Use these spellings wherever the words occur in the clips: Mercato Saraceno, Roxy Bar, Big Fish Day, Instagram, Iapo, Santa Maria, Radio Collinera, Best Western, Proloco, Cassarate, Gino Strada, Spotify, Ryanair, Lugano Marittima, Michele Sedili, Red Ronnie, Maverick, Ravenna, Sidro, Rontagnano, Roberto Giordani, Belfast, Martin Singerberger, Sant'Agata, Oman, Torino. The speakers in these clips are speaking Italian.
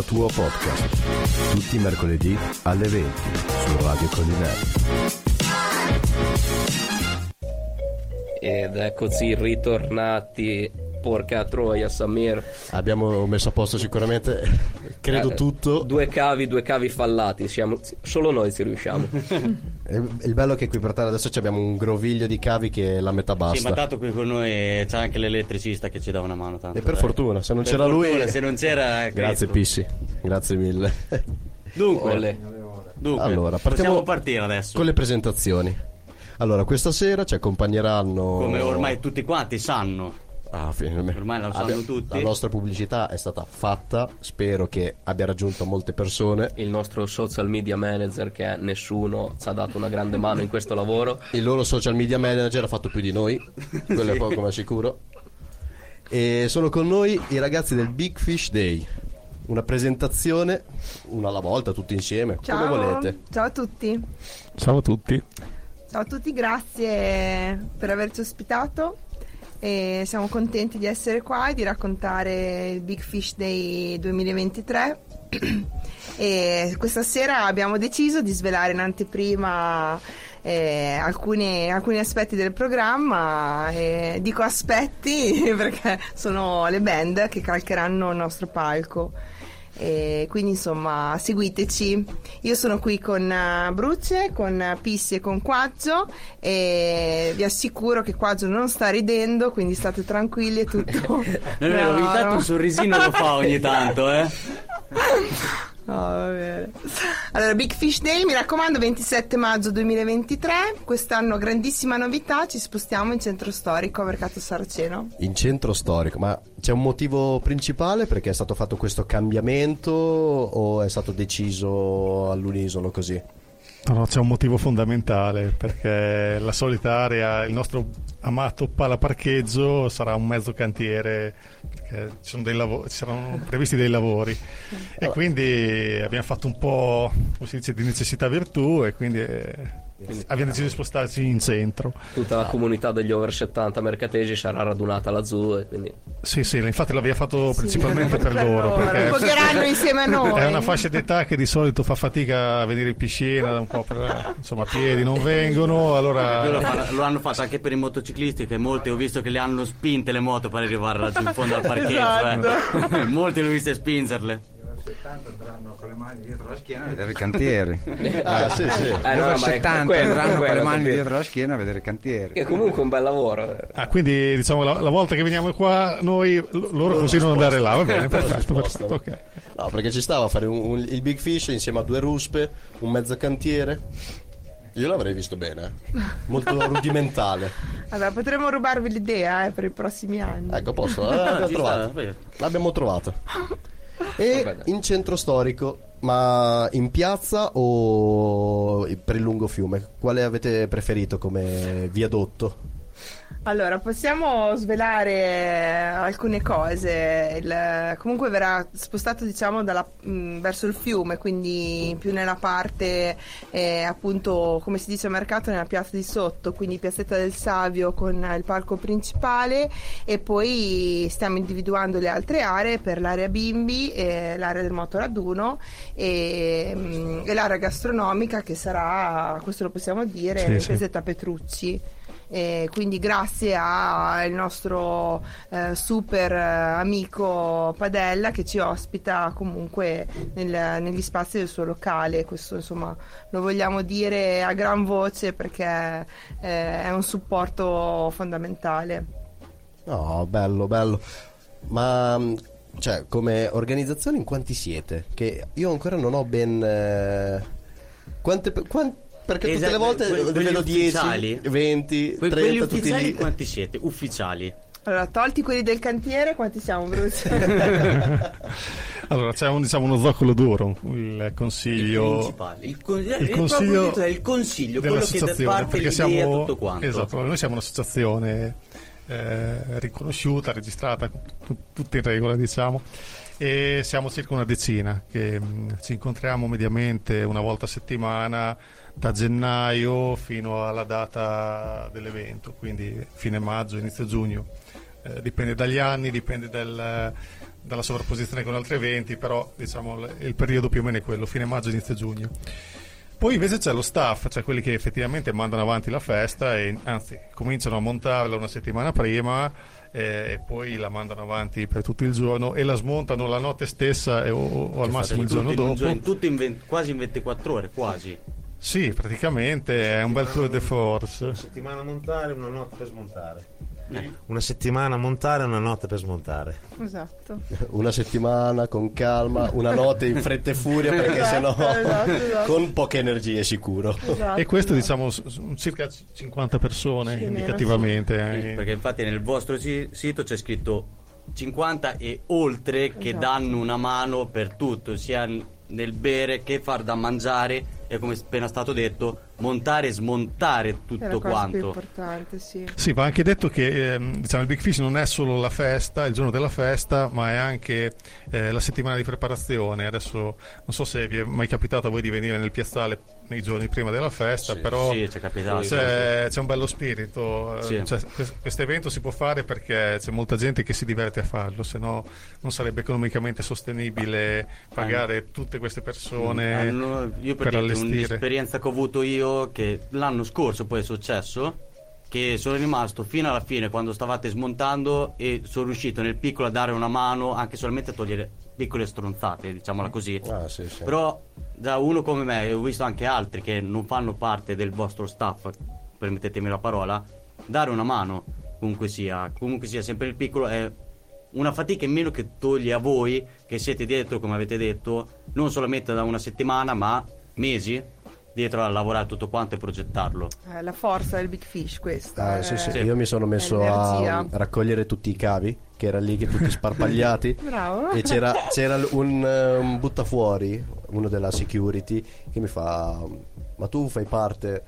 Collinera tuo podcast, tutti i mercoledì alle 20 su Radio Collinera. Ed eccoci ritornati, porca troia Samir. Abbiamo messo a posto sicuramente, credo, tutto. Due cavi fallati, solo noi ci riusciamo. Il bello è che qui per terra adesso abbiamo un groviglio di cavi che è la metà basta. Sì, ma tanto qui con noi c'è anche l'elettricista che ci dà una mano tanto, e per fortuna, se non per c'era fortuna, lui se non c'era, grazie Pissi, grazie mille. Dunque allora, possiamo partire adesso con le presentazioni. Allora, questa sera ci accompagneranno, come ormai tutti quanti sanno, ormai lo sanno tutti, la nostra pubblicità è stata fatta, spero che abbia raggiunto molte persone, il nostro social media manager, che nessuno ci ha dato una grande mano in questo lavoro, il loro social media manager ha fatto più di noi, quello sì, è poco ma sicuro. E sono con noi i ragazzi del Big Fish Day, una presentazione una alla volta, tutti insieme. Ciao, come volete. Ciao a tutti, grazie per averci ospitato e siamo contenti di essere qua e di raccontare il Big Fish Day 2023 e questa sera abbiamo deciso di svelare in anteprima alcuni aspetti del programma, dico aspetti perché sono le band che calcheranno il nostro palco, quindi insomma seguiteci. Io sono qui con Bruce, con Pissi e con Quaggio e vi assicuro che Quaggio non sta ridendo, quindi state tranquilli, è tutto no, ogni tanto un sorrisino lo fa ogni tanto, no, va bene. Allora, Big Fish Day, mi raccomando, 27 maggio 2023, quest'anno grandissima novità, ci spostiamo in centro storico, a Mercato Saraceno. In centro storico, ma c'è un motivo principale perché è stato fatto questo cambiamento o è stato deciso all'unisono così? No, c'è un motivo fondamentale, perché la solita area, il nostro amato palaparcheggio, sarà un mezzo cantiere, perché ci sono saranno previsti dei lavori e quindi abbiamo fatto un po', come si dice, di necessità virtù, e quindi abbiamo deciso di spostarci in centro. Tutta la comunità degli over 70 mercatesi sarà radunata laggiù e quindi... Sì, infatti l'abbiamo fatto principalmente per loro, perché pogheranno insieme a noi. È una fascia d'età che di solito fa fatica a venire in piscina, un po' per, insomma, a piedi non vengono, allora lo hanno fatto anche per i motociclisti, che molti ho visto che le hanno spinte le moto per arrivare laggiù in fondo al parcheggio, esatto. Molti li ho visti spingerle. Tanto andranno con le mani dietro la schiena a vedere i cantieri. Andranno con le mani dietro la schiena a vedere i cantieri. Che comunque è un bel lavoro. Quindi diciamo la volta che veniamo qua noi, loro continuano ad andare là, va bene, perfetto. Okay. No, perché ci stava a fare il Big Fish insieme a due ruspe, un mezzo cantiere. Io l'avrei visto bene, molto rudimentale. Allora, potremmo rubarvi l'idea per i prossimi anni. Ecco, posso, l'abbiamo trovato. E in centro storico, ma in piazza o per il lungo fiume? Quale avete preferito come viadotto? Allora, possiamo svelare alcune cose. Comunque verrà spostato, diciamo, verso il fiume, quindi più nella parte, appunto, come si dice a mercato, nella piazza di sotto, quindi piazzetta del Savio con il palco principale, e poi stiamo individuando le altre aree per l'area bimbi, l'area del motoraduno e l'area gastronomica, che sarà, questo lo possiamo dire, sì, piazzetta Petrucci. Quindi grazie al nostro super amico Padella, che ci ospita comunque negli spazi del suo locale. Questo, insomma, lo vogliamo dire a gran voce perché è un supporto fondamentale. No, bello. Ma cioè, come organizzazione in quanti siete? Che io ancora non ho ben quante perché tutte le volte vedo 10, 20, 30, tutti lì. Quanti siete ufficiali? Allora, tolti quelli del cantiere, quanti siamo, Bruce? Allora, c'è uno zoccolo duro, il consiglio principale, il consiglio dell'associazione, quello che perché siamo tutto quanto. Esatto, noi siamo un'associazione riconosciuta, registrata, tutti in regola, diciamo. E siamo circa una decina che ci incontriamo mediamente una volta a settimana da gennaio fino alla data dell'evento, quindi fine maggio, inizio giugno. Dipende dagli anni, dipende dalla sovrapposizione con altri eventi, però diciamo il periodo più o meno è quello, fine maggio inizio giugno. Poi invece c'è lo staff, cioè quelli che effettivamente mandano avanti la festa, e anzi cominciano a montarla una settimana prima e poi la mandano avanti per tutto il giorno e la smontano la notte stessa o al massimo il giorno dopo. Tutto quasi in 24 ore, quasi. Sì, praticamente è un bel tour de force. Una settimana a montare, una notte per smontare. Una settimana a montare, una notte per smontare. Esatto. Una settimana con calma, una notte in fretta e furia, perché esatto, sennò esatto. Con poche energie sicuro. Esatto, e questo diciamo circa 50 persone sì, indicativamente. Sì. Perché infatti nel vostro sito c'è scritto 50 e oltre esatto. Che danno una mano per tutto, sia nel bere che far da mangiare. E come appena stato detto, montare e smontare tutto quanto. È la cosa più importante, sì. Sì, va anche detto che diciamo, il Big Fish non è solo la festa, il giorno della festa, ma è anche la settimana di preparazione. Adesso non so se vi è mai capitato a voi di venire nel piazzale nei giorni prima della festa, sì, però sì, c'è un bello spirito. Sì. Cioè, questo evento si può fare perché c'è molta gente che si diverte a farlo, se no non sarebbe economicamente sostenibile pagare tutte queste persone io per allestire. Un'esperienza che ho avuto io, che l'anno scorso poi è successo, che sono rimasto fino alla fine quando stavate smontando e sono riuscito nel piccolo a dare una mano, anche solamente a togliere piccole stronzate, diciamola così. Sì, sì. Però da uno come me, e ho visto anche altri che non fanno parte del vostro staff, permettetemi la parola, dare una mano comunque sia sempre il piccolo è una fatica in meno che toglie a voi che siete dietro, come avete detto, non solamente da una settimana ma mesi dietro a lavorare tutto quanto e progettarlo. La forza del Big Fish questa. Sì, sì. Io mi sono messo a raccogliere tutti i cavi che era lì, che tutti sparpagliati. Bravo. E c'era un buttafuori, uno della security, che mi fa: ma tu fai parte?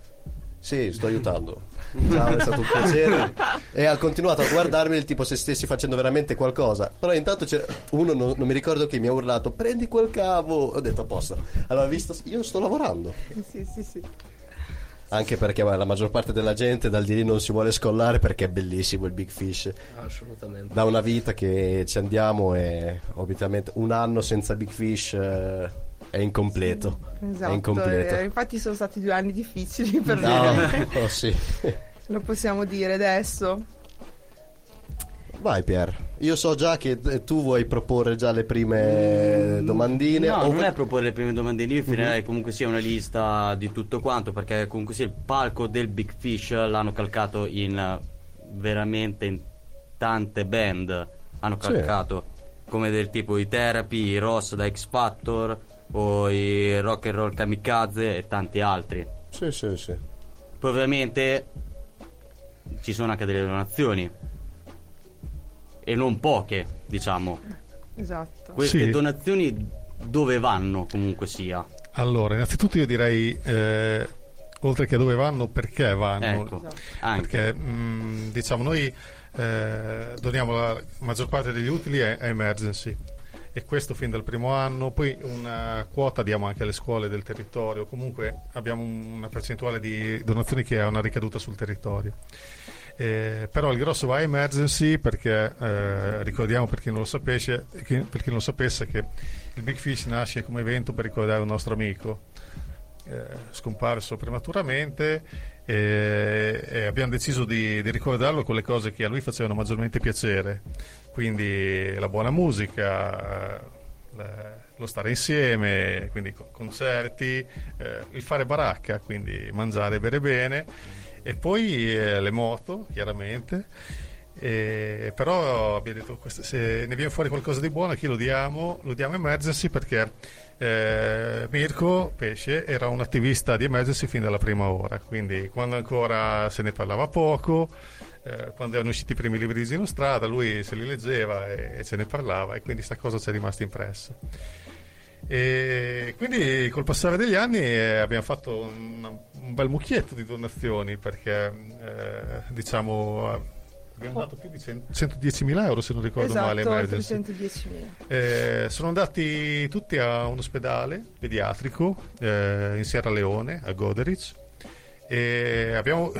Sì, sto aiutando. Ciao, è stato un piacere. E ha continuato a guardarmi il tipo se stessi facendo veramente qualcosa. Però intanto c'era uno, non mi ricordo chi, mi ha urlato: prendi quel cavo. Ho detto: a posto. Allora, visto, io sto lavorando. Sì, sì, sì. Anche perché la maggior parte della gente dal di lì non si vuole scollare, perché è bellissimo il Big Fish. Assolutamente. Da una vita che ci andiamo, e ovviamente un anno senza Big Fish è incompleto. Sì, esatto, è incompleto. Infatti sono stati 2 anni difficili per me. No, sì. Lo possiamo dire adesso. Vai Pier, io so già che tu vuoi proporre già le prime domandine. No, non è proporre le prime domandine, io finirei comunque sia una lista di tutto quanto, perché comunque sia il palco del Big Fish l'hanno calcato veramente in tante band, hanno calcato sì. Come del tipo i Therapy, i Ross da X Factor o i Rock and Roll Kamikaze e tanti altri. Sì, sì, sì. Poi ovviamente ci sono anche delle donazioni, e non poche, diciamo. Esatto. Queste sì. Donazioni dove vanno comunque sia? Allora, innanzitutto io direi oltre che dove vanno, perché vanno. Ecco, esatto. Perché diciamo noi doniamo la maggior parte degli utili a Emergency, e questo fin dal primo anno. Poi una quota diamo anche alle scuole del territorio, comunque abbiamo una percentuale di donazioni che ha una ricaduta sul territorio. Però il grosso va a Emergency, perché ricordiamo, per chi non lo sapesse, che il Big Fish nasce come evento per ricordare un nostro amico scomparso prematuramente, e abbiamo deciso di ricordarlo con le cose che a lui facevano maggiormente piacere, quindi la buona musica, lo stare insieme, quindi concerti, il fare baracca, quindi mangiare e bere bene. E poi le moto, chiaramente, però abbiamo detto: se ne viene fuori qualcosa di buono, a chi lo diamo? Lo diamo Emergency, perché Mirko Pesce era un attivista di Emergency fin dalla prima ora, quindi quando ancora se ne parlava poco, quando erano usciti i primi libri di Gino Strada, lui se li leggeva e ce ne parlava, e quindi sta cosa ci è rimasta impressa. E quindi col passare degli anni abbiamo fatto un bel mucchietto di donazioni, perché abbiamo dato più di 110.000 euro, se non ricordo esatto, male. Emergency. 310.000. Sono andati tutti a un ospedale pediatrico in Sierra Leone, a Goderich, e abbiamo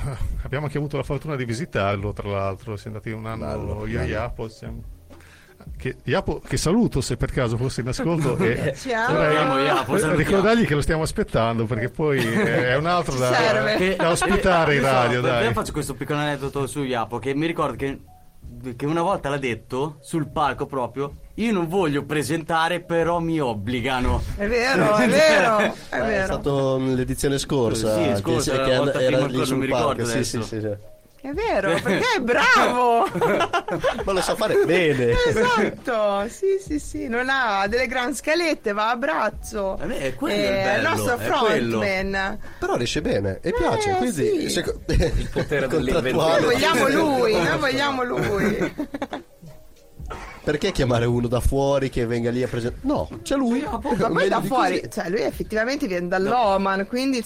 anche avuto la fortuna di visitarlo, tra l'altro siamo andati un anno io e Iapo, Iapo, che saluto se per caso fosse in ascolto, Ciao. Ricordargli che lo stiamo aspettando, perché poi è un altro da ospitare in radio. Dai, faccio questo piccolo aneddoto su Iapo, che mi ricordo che una volta l'ha detto sul palco proprio: io non voglio presentare, però mi obbligano. È vero. È stato l'edizione scorsa, che era lì sul palco. Sì. È vero, perché è bravo. Ma lo sa fare bene. Esatto, sì, non ha delle gran scalette, va a braccio. È il nostro frontman. Però riesce bene e piace, quindi sì. Il potere dell'invenzione. Noi vogliamo lui. Perché chiamare uno da fuori che venga lì a presentare? No, c'è lui. Ma poi da fuori, lui effettivamente viene dall'Oman, quindi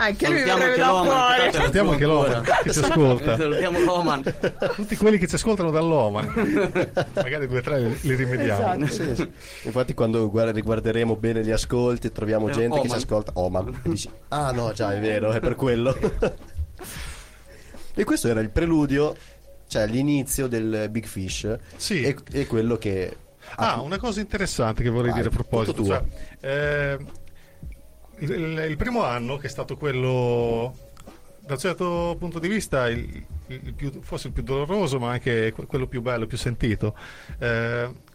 anche lui verrebbe da fuori. Salutiamo anche l'Oman che ci ascolta. Salutiamo l'Oman. Tutti quelli che ci ascoltano dall'Oman. Magari 2 o 3 li rimediamo. Esatto. Sì. Infatti quando riguarderemo bene gli ascolti troviamo gente Oman che ci ascolta Oman e dici: ah no, già è vero, è per quello. E questo era il preludio, cioè l'inizio del Big Fish. Sì. E quello che... una cosa interessante che vorrei dire a proposito. Il primo anno, che è stato quello da un certo punto di vista forse il più doloroso, ma anche quello più bello, più sentito,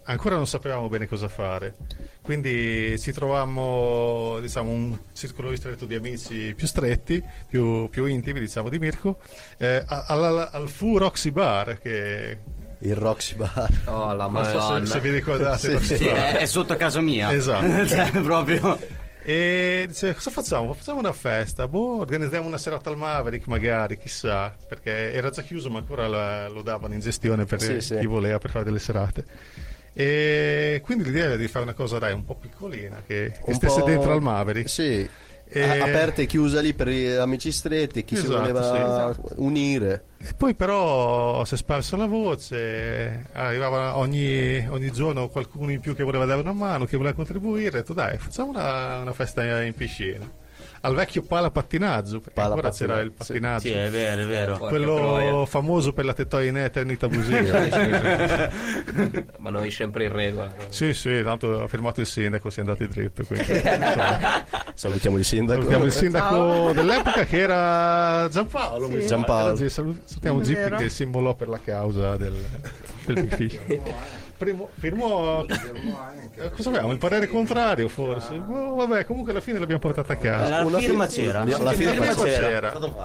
ancora non sapevamo bene cosa fare, quindi ci trovammo, un circolo ristretto di amici più stretti, più intimi, di Mirko, al fu Roxy Bar, che... Il Roxy Bar, la Madonna, se vi ricordate. Sì, è sotto casa mia, esatto. Proprio. E dice: cosa facciamo? Facciamo una festa, organizziamo una serata al Maverick magari, chissà, perché era già chiuso ma ancora lo davano in gestione per chi voleva, per fare delle serate. E quindi l'idea era di fare una cosa un po' piccolina, che stesse dentro al Maverick, aperta e chiusa lì per gli amici stretti, chi si voleva unire. E poi però si è sparsa la voce, arrivava ogni giorno qualcuno in più che voleva dare una mano, che voleva contribuire. Ho detto: dai, facciamo una festa in piscina, al vecchio palapattinaggio, perché c'era il pattinaggio. Sì, è vero. Quello famoso per la tettoia in eternità abusiva. Ma noi sempre in regola. Sì, tanto ha firmato il sindaco, si è andati dritto. Salutiamo il sindaco. Salutiamo il sindaco dell'epoca, che era Giampaolo. Sì. Giampaolo. Salutiamo Gippi, che simbolò per la causa del firmò anche. Cosa avevamo? Il parere contrario, forse. Vabbè, comunque alla fine l'abbiamo portata a casa. La firma c'era. La firma c'era. Non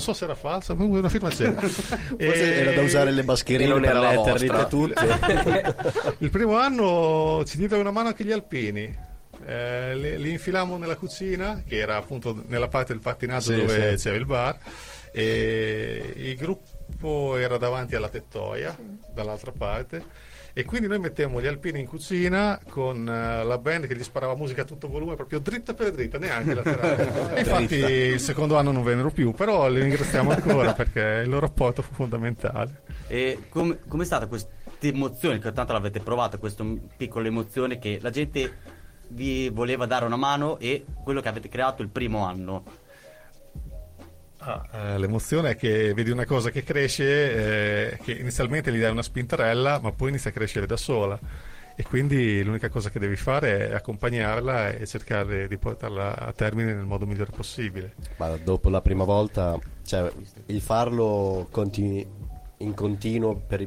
so se era falsa, comunque una firma c'era. Forse era da usare le mascherine per letterite tutte. Il primo anno ci diedero una mano anche gli alpini. Li infilammo nella cucina, che era appunto nella parte del pattinaggio dove c'era il bar, e il gruppo era davanti alla tettoia, dall'altra parte. E quindi noi mettiamo gli alpini in cucina con la band che gli sparava musica a tutto volume, proprio dritta per dritta, neanche laterale. E infatti il secondo anno non vennero più, però li ringraziamo ancora perché il loro apporto fu fondamentale. E com'è stata questa emozione, che tanto l'avete provata, questa piccola emozione che la gente vi voleva dare una mano, e quello che avete creato il primo anno? L'emozione è che vedi una cosa che cresce, che inizialmente gli dai una spintarella, ma poi inizia a crescere da sola, e quindi l'unica cosa che devi fare è accompagnarla e cercare di portarla a termine nel modo migliore possibile. Ma dopo la prima volta, il farlo in continuo per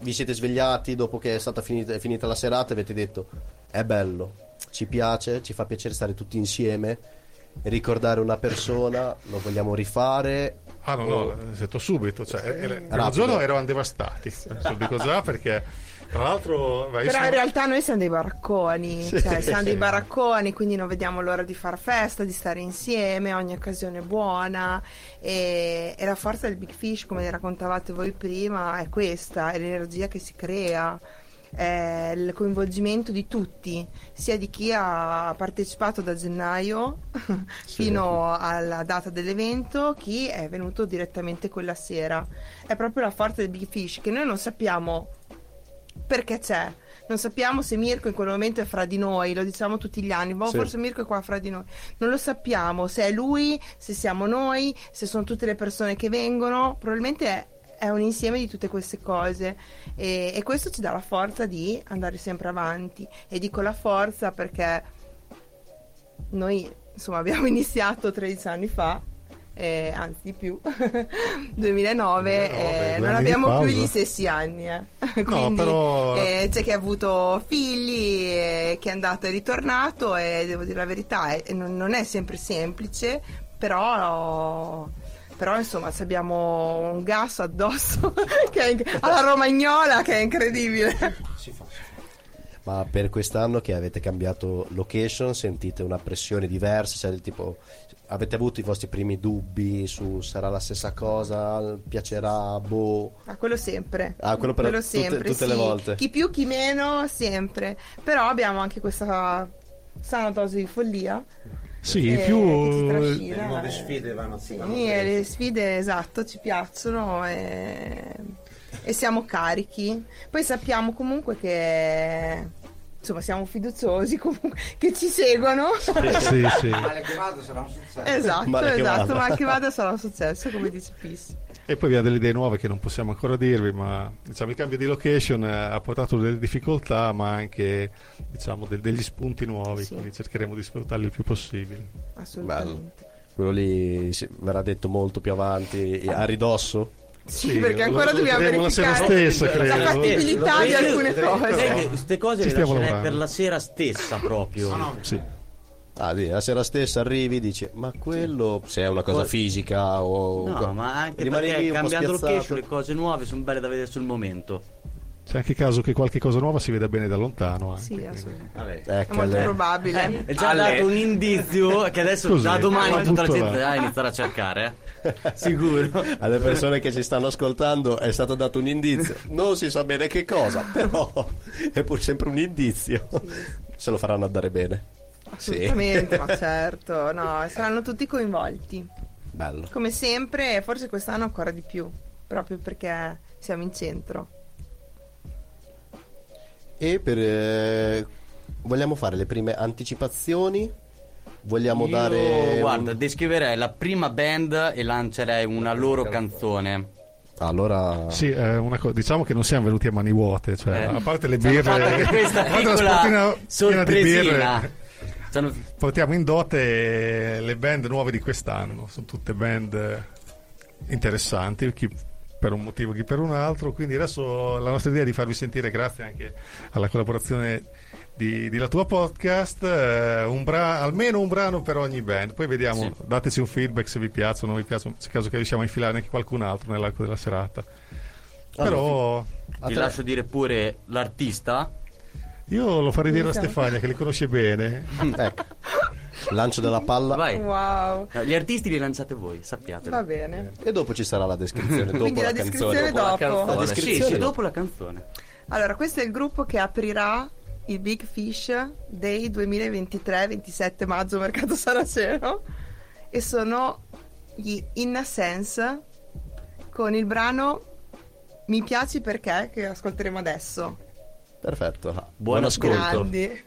vi siete svegliati dopo che è finita la serata e avete detto: è bello, ci piace, ci fa piacere stare tutti insieme, ricordare una persona, lo vogliamo rifare? No, detto subito, il giorno eravamo devastati, perché tra l'altro in realtà noi siamo dei baracconi, dei baracconi, quindi non vediamo l'ora di far festa, di stare insieme, ogni occasione buona, e la forza del Big Fish, come raccontavate voi prima, è questa, è l'energia che si crea. Il coinvolgimento di tutti, sia di chi ha partecipato da gennaio fino alla data dell'evento, chi è venuto direttamente quella sera. È proprio la forza del Big Fish, che noi non sappiamo perché c'è, non sappiamo se Mirko in quel momento è fra di noi, lo diciamo tutti gli anni, forse Mirko è qua fra di noi, non lo sappiamo se è lui, se siamo noi, se sono tutte le persone che vengono, probabilmente è un insieme di tutte queste cose e questo ci dà la forza di andare sempre avanti. E dico la forza perché noi insomma abbiamo iniziato 13 anni fa, anzi di più, 2009, non abbiamo più gli stessi anni, quindi no, però... c'è chi ha avuto figli, chi è andato e ritornato, e devo dire la verità, non è sempre semplice, però insomma se abbiamo un gas addosso alla romagnola che è incredibile. Ma per quest'anno che avete cambiato location sentite una pressione diversa, cioè tipo avete avuto i vostri primi dubbi su sarà la stessa cosa, piacerà, boh? Ah, quello sempre. Ah, quello per tutte sì. Le volte. Chi più chi meno sempre. Però abbiamo anche questa sana dose di follia. Sì, più le nuove sfide vanno. Sì, le sfide, esatto, ci piacciono e siamo carichi. Poi sappiamo comunque che insomma siamo fiduciosi comunque, che ci seguono. Sì, sì. Male che vada sarà un successo. Esatto, male che vada sarà un successo, come dice Pissi. E poi abbiamo delle idee nuove che non possiamo ancora dirvi, ma diciamo il cambio di location ha portato delle difficoltà, ma anche diciamo degli spunti nuovi, sì. Quindi cercheremo di sfruttarli il più possibile. Assolutamente. Bello. Quello lì verrà detto molto più avanti, a ridosso. Sì, perché ancora dobbiamo verificare la stessa, credo. La fattibilità di alcune cose. Queste cose le lascerei per la sera stessa proprio. No. Sì. Ah, la sera stessa arrivi e dici ma quello sì. Se è una cosa fisica o... No, ma anche perché cambiando location le cose nuove sono belle da vedere sul momento. C'è anche il caso che qualche cosa nuova si veda bene da lontano anche. Sì, assolutamente. È molto probabile. È già dato un indizio che adesso da domani tutta la gente va a iniziare a cercare. Sicuro. Alle persone che ci stanno ascoltando è stato dato un indizio. Non si sa bene che cosa, però è pur sempre un indizio. Sì. Se lo faranno andare bene. Assolutamente, sì. Ma certo. No, saranno tutti coinvolti. Bello. Come sempre, forse quest'anno ancora di più. Proprio perché siamo in centro. E per vogliamo fare le prime anticipazioni? Vogliamo dare... Guarda, descriverei la prima band e lancerei una loro canzone. Allora sì, diciamo che non siamo venuti a mani vuote, cioè, a parte le birre, questa piccola sorpresina. Portiamo in dote le band nuove di quest'anno. Sono tutte band interessanti, chi per un motivo che per un altro, quindi adesso la nostra idea è di farvi sentire, grazie anche alla collaborazione di La Tua Podcast, almeno un brano per ogni band, poi vediamo, sì. Dateci un feedback se vi piacciono o non vi piacciono, nel caso che riusciamo a infilare anche qualcun altro nell'arco della serata. Però ti lascio dire pure l'artista. Io lo farei dire a Stefania che li conosce bene. Ecco. Lancio della palla. Vai. Wow. Gli artisti li lanciate voi, sappiate. Va bene. E dopo ci sarà la descrizione. Dopo la descrizione dopo. Sì, dopo la canzone. Allora, questo è il gruppo che aprirà il Big Fish Day 2023, 27 maggio, Mercato Saraceno. E sono gli Innasense con il brano Mi piaci perché, che ascolteremo adesso. Perfetto. Buon ascolto. Grandi.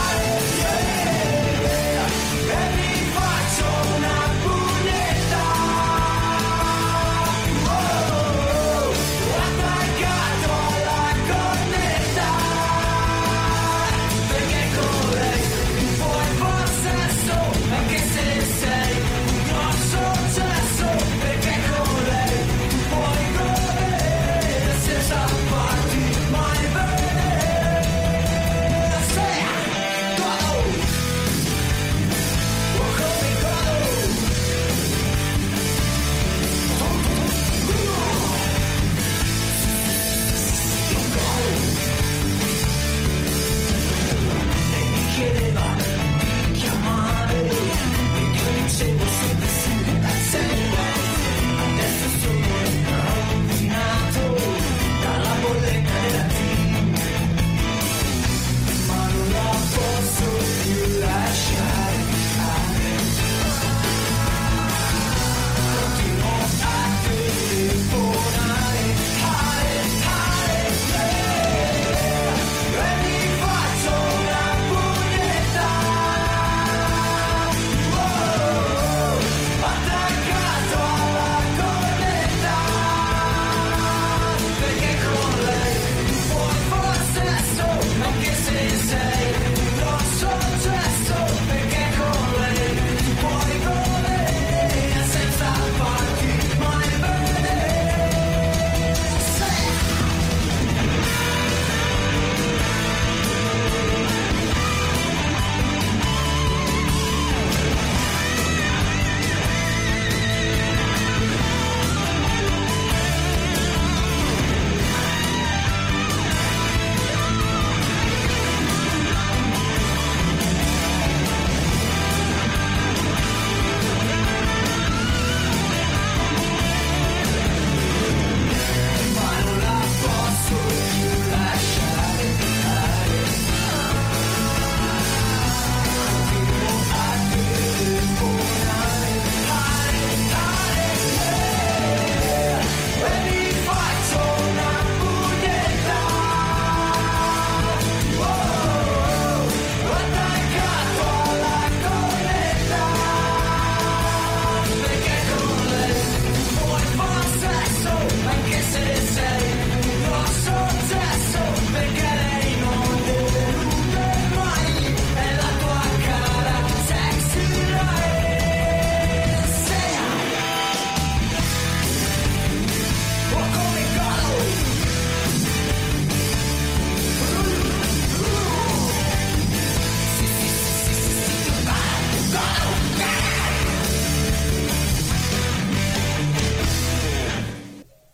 Everybody on a bullet.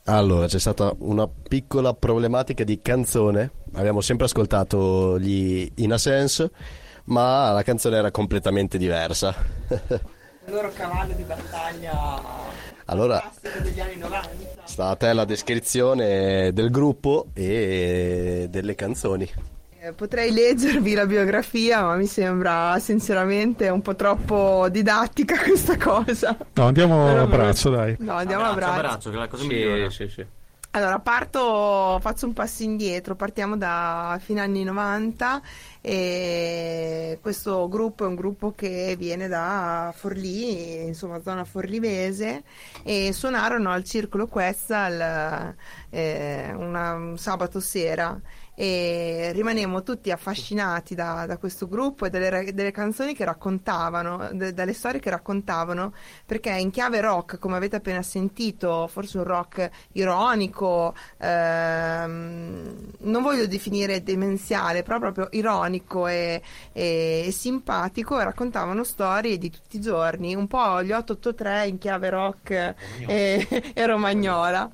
Allora, c'è stata una piccola problematica di canzone. Abbiamo sempre ascoltato gli Innasense, ma la canzone era completamente diversa. Il loro cavallo di battaglia, allora, degli anni 90. Sta a te la descrizione del gruppo e delle canzoni. Potrei leggervi la biografia, ma mi sembra sinceramente un po' troppo didattica questa cosa. No, andiamo a braccio, dai. No, andiamo a braccio. Che è la cosa migliore. Sì. Allora, faccio un passo indietro, partiamo da fine anni 90 e questo gruppo è un gruppo che viene da Forlì, insomma zona forlivese, e suonarono al Circolo Questal un sabato sera. E rimanemmo tutti affascinati da questo gruppo e delle canzoni che raccontavano, dalle storie che raccontavano, perché in chiave rock, come avete appena sentito, forse un rock ironico, non voglio definire demenziale, però proprio ironico e simpatico, e raccontavano storie di tutti i giorni, un po' gli 883 in chiave rock e romagnola.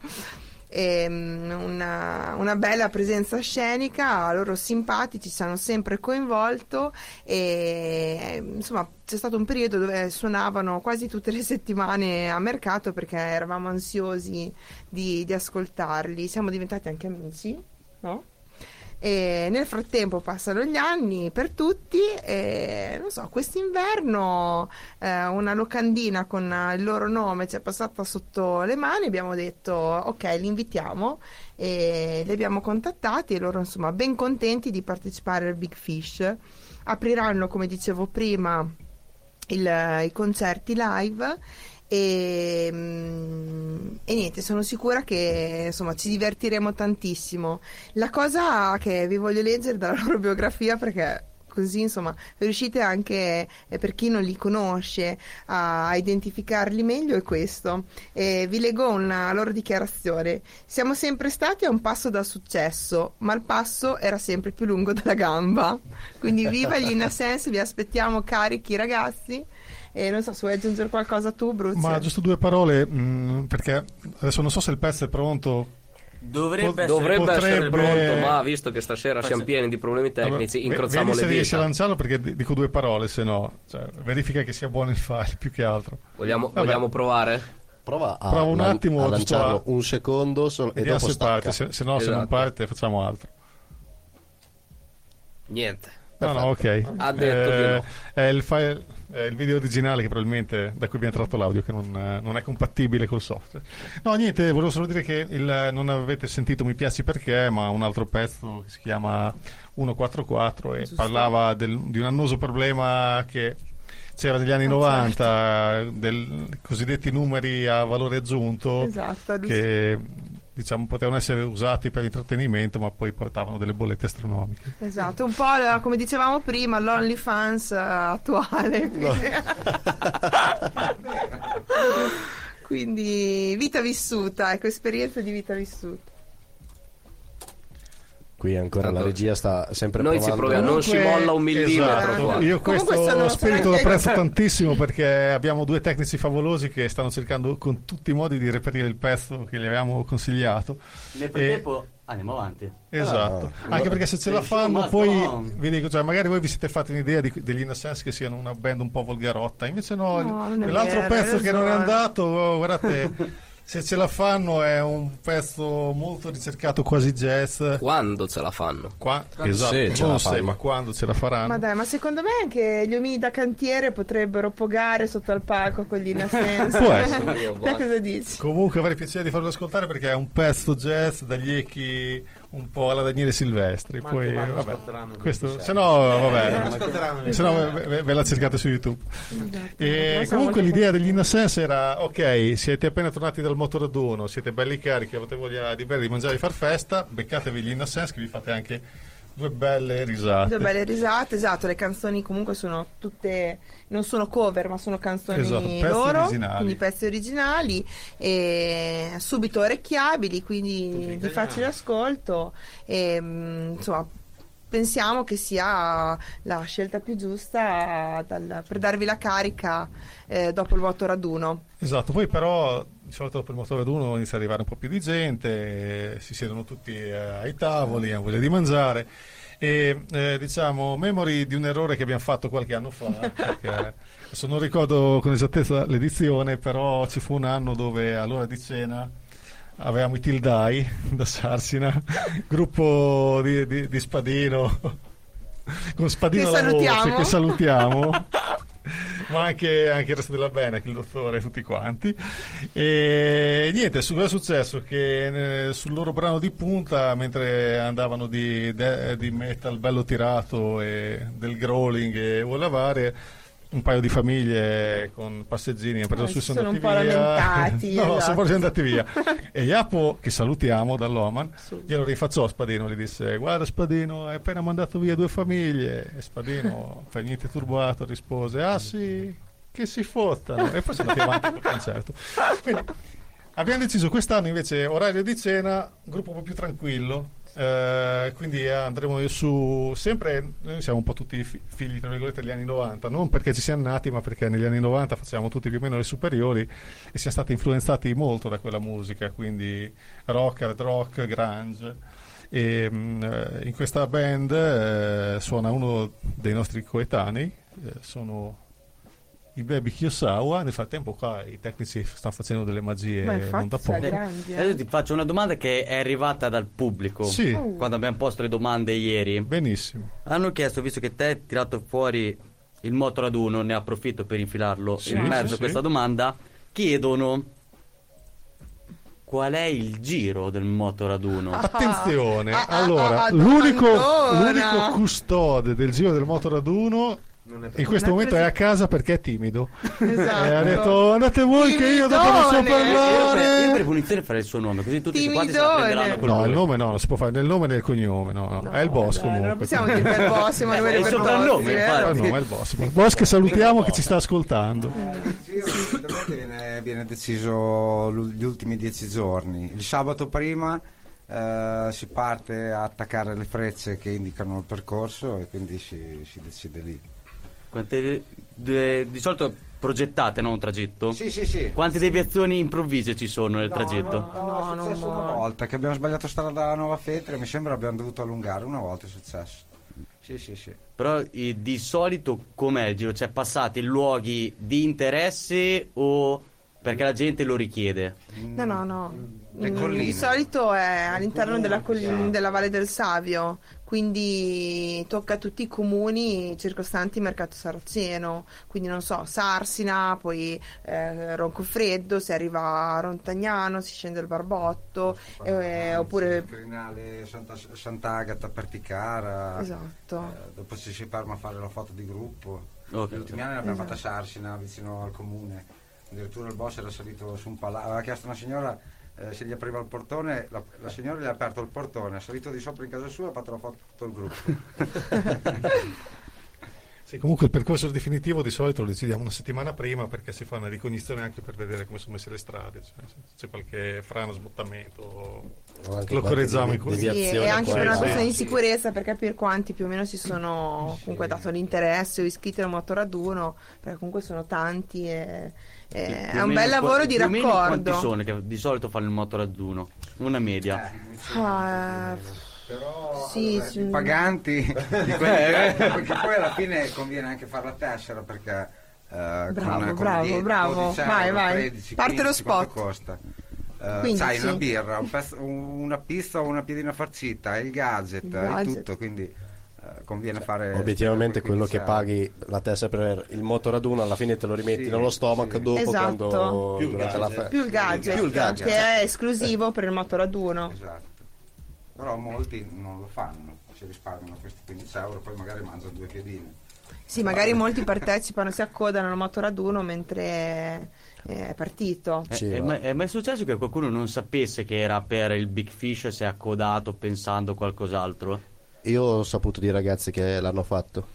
E una bella presenza scenica, loro simpatici, ci hanno sempre coinvolto e insomma c'è stato un periodo dove suonavano quasi tutte le settimane a Mercato perché eravamo ansiosi di ascoltarli, siamo diventati anche amici, no? E nel frattempo passano gli anni per tutti e non so, quest'inverno una locandina con il loro nome ci è passata sotto le mani, abbiamo detto ok, li invitiamo, e li abbiamo contattati e loro insomma ben contenti di partecipare al Big Fish. Apriranno, come dicevo prima, i concerti live e niente, sono sicura che insomma ci divertiremo tantissimo. La cosa che vi voglio leggere dalla loro biografia, perché così insomma riuscite anche, per chi non li conosce, a identificarli meglio, è questo. Vi leggo una loro dichiarazione: siamo sempre stati a un passo dal successo, ma il passo era sempre più lungo della gamba, quindi viva gli Innasense, vi aspettiamo carichi ragazzi. E non so se vuoi aggiungere qualcosa tu, Bruce. Ma giusto due parole, perché adesso non so se il pezzo è pronto. Dovrebbe essere pronto, ma visto che stasera siamo pieni di problemi tecnici, allora, incrociamo le dita. Se riesci a lanciarlo, perché dico due parole, se no, cioè, verifica che sia buono il file, più che altro. Vogliamo provare? Prova un attimo a lanciarlo, un secondo e dopo se parte, se no esatto. Se non parte facciamo altro. Niente. No, ok. Ha detto che no. È il file, è il video originale che probabilmente, da cui abbiamo tratto l'audio, che non è compatibile col software. No, niente, volevo solo dire che non avete sentito Mi piaci perché, ma un altro pezzo che si chiama 144 e parlava di un annoso problema che c'era negli anni 90, dei cosiddetti numeri a valore aggiunto, esatto, che diciamo potevano essere usati per intrattenimento ma poi portavano delle bollette astronomiche. Esatto, un po' come dicevamo prima, l'OnlyFans attuale, quindi... quindi vita vissuta, ecco, esperienza di vita vissuta. Qui ancora tanto, la regia sta sempre provando. Noi ci proviamo, comunque, non si molla un millimetro. Esatto. Io questo spirito lo apprezzo tantissimo, perché abbiamo due tecnici favolosi che stanno cercando con tutti i modi di reperire il pezzo che gli avevamo consigliato. Nel frattempo andiamo avanti. Esatto, anche perché se ce la fanno poi vi dico, cioè, magari voi vi siete fatti un'idea degli Innasense che siano una band un po' volgarotta, invece no l'altro pezzo che non è andato, guardate... Se ce la fanno è un pezzo molto ricercato, quasi jazz. Quando ce la fanno? Esatto, ma quando ce la faranno? Ma dai, ma secondo me anche gli uomini da cantiere potrebbero pogare sotto al palco con gli Innasense. Può essere. Cosa dici? Comunque avrei piacere di farlo ascoltare, perché è un pezzo jazz dagli echi un po' alla Daniele Silvestri. Poi vabbè, questo, se no vabbè, se no ve la cercate su YouTube. E comunque l'idea degli Innasense era: ok, siete appena tornati dal motoradono, siete belli carichi, avete voglia di bere, di mangiare, di far festa, beccatevi gli Innasense che vi fate anche due belle risate. Esatto, le canzoni comunque sono tutte, non sono cover ma sono canzoni, esatto, loro originali. Quindi pezzi originali e subito orecchiabili, quindi di facile ascolto, e insomma pensiamo che sia la scelta più giusta per darvi la carica dopo il voto raduno. Esatto, poi però di solito dopo il motore d'uno inizia ad arrivare un po' più di gente, si siedono tutti ai tavoli, hanno voglia di mangiare e diciamo memori di un errore che abbiamo fatto qualche anno fa, perché adesso non ricordo con esattezza l'edizione, però ci fu un anno dove all'ora di cena avevamo i tildai da Sarsina, gruppo di Spadino, con Spadino alla voce, che salutiamo, ma anche il resto della Benac, il dottore, tutti quanti. E niente, cosa è successo? Che sul loro brano di punta, mentre andavano di metal bello tirato e del growling e vola varie, un paio di famiglie con passeggini si sono andati un po' lamentati, no, esatto. Sono proprio andati via. E Iapo, che salutiamo dall'Oman, glielo rifacciò a Spadino, gli disse: guarda Spadino, hai appena mandato via due famiglie. E Spadino, per niente turbato, rispose: ah sì, che si fottano. E poi sono andati avanti col concerto. Quindi abbiamo deciso quest'anno invece orario di cena, gruppo un po' più tranquillo. Quindi andremo su sempre, noi siamo un po' tutti figli tra virgolette degli anni 90, non perché ci siamo nati ma perché negli anni 90 facciamo tutti più o meno le superiori e siamo stati influenzati molto da quella musica, quindi rock, hard rock, grunge, e in questa band suona uno dei nostri coetanei, sono i Baby Kiyosawa. Nel frattempo qua i tecnici stanno facendo delle magie, non da poco. Adesso ti faccio una domanda che è arrivata dal pubblico, sì. Quando abbiamo posto le domande ieri, benissimo, hanno chiesto, visto che te hai tirato fuori il moto raduno, ne approfitto per infilarlo in mezzo a questa domanda, chiedono qual è il giro del moto raduno. Attenzione, allora l'unico custode del giro del moto raduno in questo momento è a casa perché è timido, esatto. E ha detto: andate voi, timidone, che io dopo non so parlare. Io per punizione fare il suo nome, così tutti quanti se la prenderanno con lui. Il nome no, non si può fare nel nome e nel cognome, no. È il boss, comunque. Non possiamo dire per boss, ma è il soprannome, è il boss. Il boss che salutiamo, che ci sta ascoltando. Viene deciso gli ultimi 10 giorni. Il sabato prima si parte a attaccare le frecce che indicano il percorso e quindi si decide lì. Quante di solito progettate, no, un tragitto? Sì. Quante deviazioni improvvise ci sono nel tragitto? No, è successo una volta che abbiamo sbagliato strada dalla Nuova Fetre, mi sembra abbiamo dovuto allungare, una volta è successo. Sì. Però di solito com'è il giro? Cioè passate luoghi di interesse o perché la gente lo richiede? No. Le colline. Di solito è all'interno della Valle del Savio, quindi tocca a tutti i comuni circostanti Mercato Saraceno, quindi non so, Sarsina, poi Roncofreddo, si arriva a Rontagnano, si scende al Barbotto, oppure Crinale, Sant'Agata, Perticara, esatto. Dopo ci si ferma a fare la foto di gruppo, okay. Gli ultimi anni l'abbiamo fatta a Sarsina, vicino al comune, addirittura il boss era salito su un palazzo, aveva chiesto una signora se gli apriva il portone, la signora gli ha aperto il portone, è salito di sopra in casa sua e ha fatto la foto tutto il gruppo. Sì, comunque il percorso definitivo di solito lo decidiamo una settimana prima perché si fa una ricognizione anche per vedere come sono messe le strade, cioè, c'è qualche frano, sbottamento, lo correggiamo in questo. Sì, e anche per una questione di sicurezza, per capire quanti più o meno si sono comunque dato l'interesse o iscritti al motoraduno, perché comunque sono tanti e è un bel lavoro di raccordo. Quanti sono che di solito fanno il motoraduno? Una media. Però i paganti di quelli, perché poi alla fine conviene anche fare la tessera perché bravo, vai 13, parte 15, lo spot costa. Sai, una birra, una pizza o una piedina farcita, il gadget e tutto, quindi conviene fare obiettivamente quello che paghi la tessera per il motoraduno alla fine te lo rimetti nello stomaco dopo, esatto. Quando più il gadget che è esclusivo per il motoraduno, esatto. Però molti non lo fanno, si risparmiano questi 15 euro, poi magari mangiano due piedine. Sì, magari molti partecipano, si accodano al motoraduno mentre è partito. È mai successo che qualcuno non sapesse che era per il Big Fish e si è accodato pensando a qualcos'altro? Io ho saputo di ragazzi che l'hanno fatto.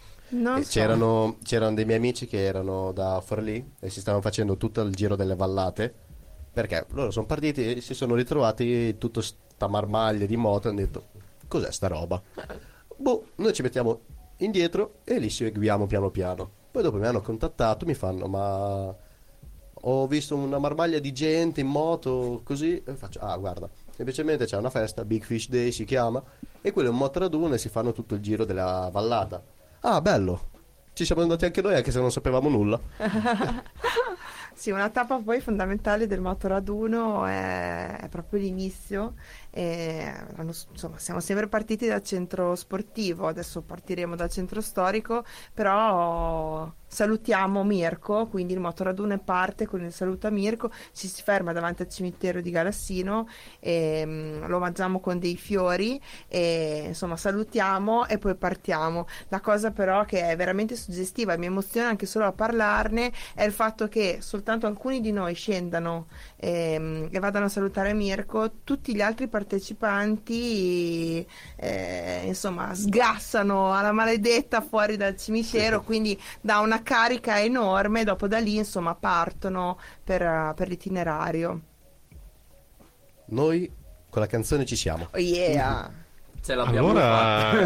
C'erano dei miei amici che erano da Forlì e si stavano facendo tutto il giro delle vallate, perché loro sono partiti e si sono ritrovati tutto sta marmaglia di moto e hanno detto: cos'è sta roba? Noi ci mettiamo indietro e li seguiamo piano piano. Poi dopo mi hanno contattato, mi fanno: ma ho visto una marmaglia di gente in moto così e faccio, ah guarda, semplicemente c'è una festa, Big Fish Day si chiama, e quello è un motoraduno e si fanno tutto il giro della vallata. Ah bello, ci siamo andati anche noi anche se non sapevamo nulla. Sì, una tappa poi fondamentale del motoraduno è proprio l'inizio. Insomma, siamo sempre partiti dal centro sportivo, adesso partiremo dal centro storico, però salutiamo Mirko, quindi il motoraduno parte con il saluto a Mirko, ci si ferma davanti al cimitero di Galassino, lo omaggiamo con dei fiori e insomma salutiamo e poi partiamo. La cosa però che è veramente suggestiva e mi emoziona anche solo a parlarne è il fatto che soltanto alcuni di noi scendano e vadano a salutare Mirko, tutti gli altri partecipanti insomma sgassano alla maledetta fuori dal cimitero, quindi da una carica enorme, dopo da lì insomma partono per l'itinerario. Noi con la canzone ci siamo. Oh yeah. Ce l'abbiamo fatta.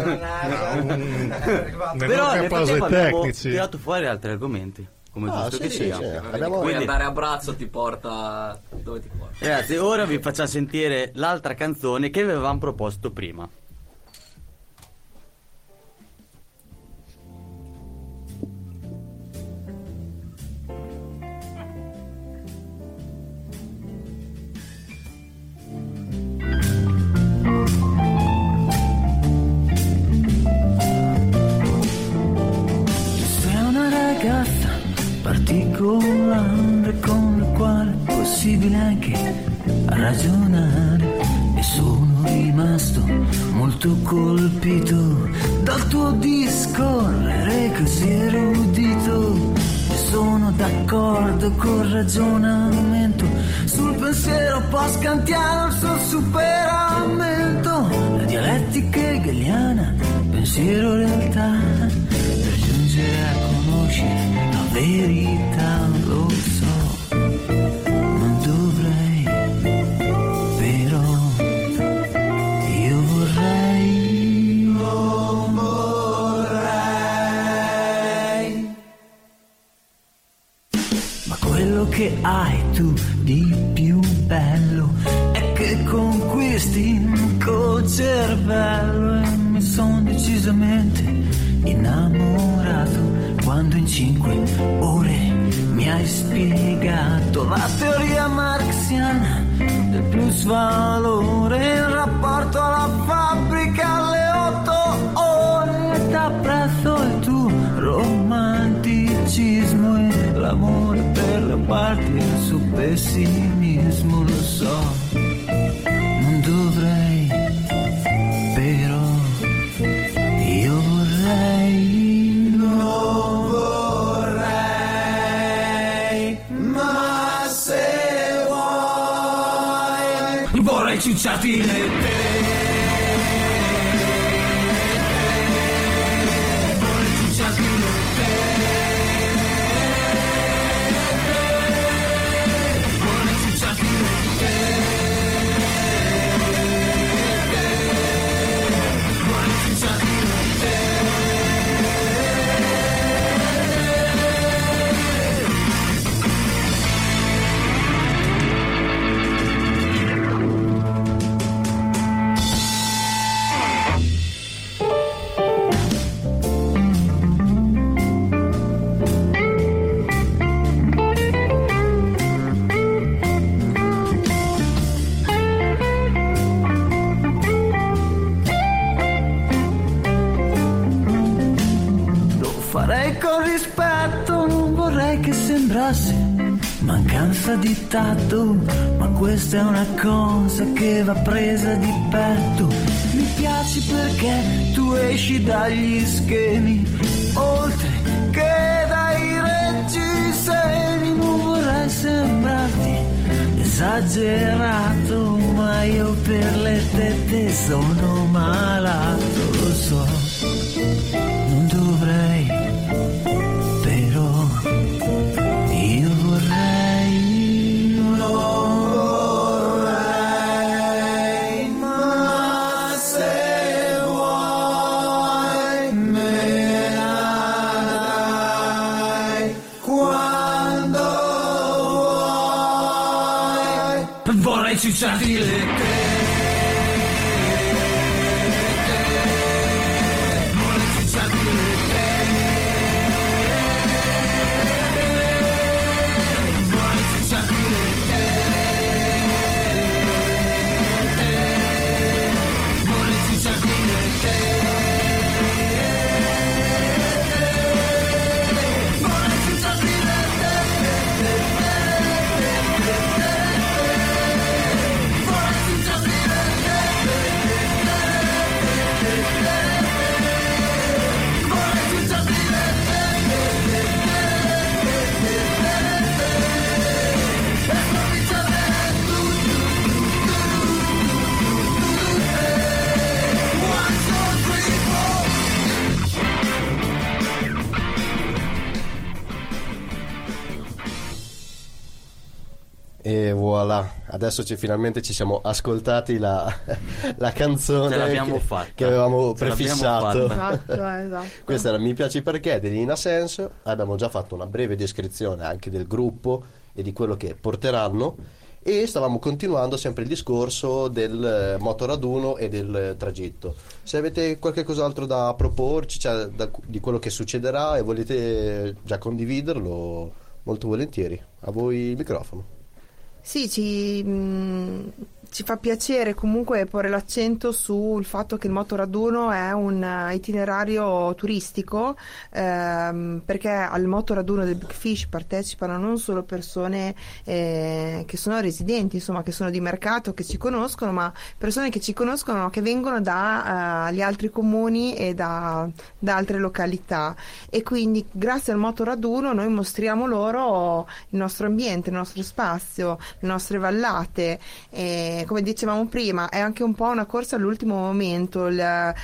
Però nel frattempo abbiamo tirato fuori altri argomenti. Come giusto sì, che sì, sia quindi andare a braccio ti porta dove ti porta. Ragazzi, ora vi facciamo sentire l'altra canzone che vi avevamo proposto prima. Particolare con la quale è possibile anche ragionare, e sono rimasto molto colpito dal tuo discorrere così erudito, e sono d'accordo col ragionamento sul pensiero post-kantiano, il suo superamento, la dialettica hegeliana, pensiero realtà, per giungere a conoscere verità, lo so, non dovrei, però io vorrei, non vorrei. Ma quello che hai tu di più bello è che conquisti col cervello, e mi sono decisamente innamorato quando in 5 ore mi hai spiegato la teoria marxiana del plus valore in rapporto alla fabbrica, alle 8 ore t'apprezzo il tuo romanticismo e l'amore per la parte, il suo pessimismo, lo so. Ciucciati nel te, vorrei ciucciati nel te, vorrei ciucciati nel te, vorrei ciucciati nel mancanza di tatto, ma questa è una cosa che va presa di petto. Mi piaci perché tu esci dagli schemi, oltre che dai reggiseni. Non vorrei sembrarti esagerato, ma io per le tette sono malato, lo so. Non dovrei, quando vorrei ciucciarti le tette, vorrei ciucciarti le tette, vorrei ciucciarti le tette, vorrei ciucciarti le tette. E voilà, adesso finalmente ci siamo ascoltati la canzone che avevamo prefissato. Esatto. Questa era Mi piaci perché degli Innasense. Abbiamo già fatto una breve descrizione anche del gruppo e di quello che porteranno, e stavamo continuando sempre il discorso del motoraduno e del tragitto. Se avete qualche cos'altro da proporci, cioè di quello che succederà, e volete già condividerlo, molto volentieri, a voi il microfono. Sì, ci fa piacere comunque porre l'accento sul fatto che il motoraduno è un itinerario turistico, perché al motoraduno del Big Fish partecipano non solo persone che sono residenti, insomma, che sono di mercato, che ci conoscono, ma persone che ci conoscono che vengono dagli altri comuni e da altre località, e quindi grazie al motoraduno noi mostriamo loro il nostro ambiente, il nostro spazio, le nostre vallate. Come dicevamo prima, è anche un po' una corsa all'ultimo momento,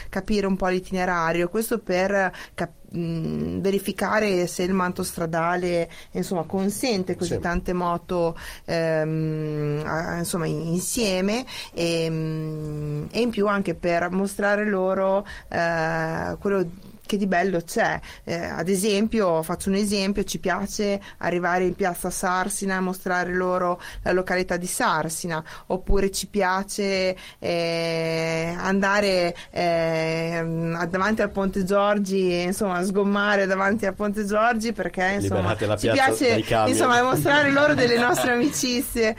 capire un po' l'itinerario, questo per verificare se il manto stradale, insomma, consente così tante moto insomma insieme, e in più anche per mostrare loro quello che di bello c'è. Ad esempio, faccio un esempio, ci piace arrivare in piazza Sarsina e mostrare loro la località di Sarsina, oppure ci piace andare davanti al Ponte Giorgi, insomma sgommare davanti al Ponte Giorgi, perché insomma ci piace insomma mostrare loro delle nostre amicizie,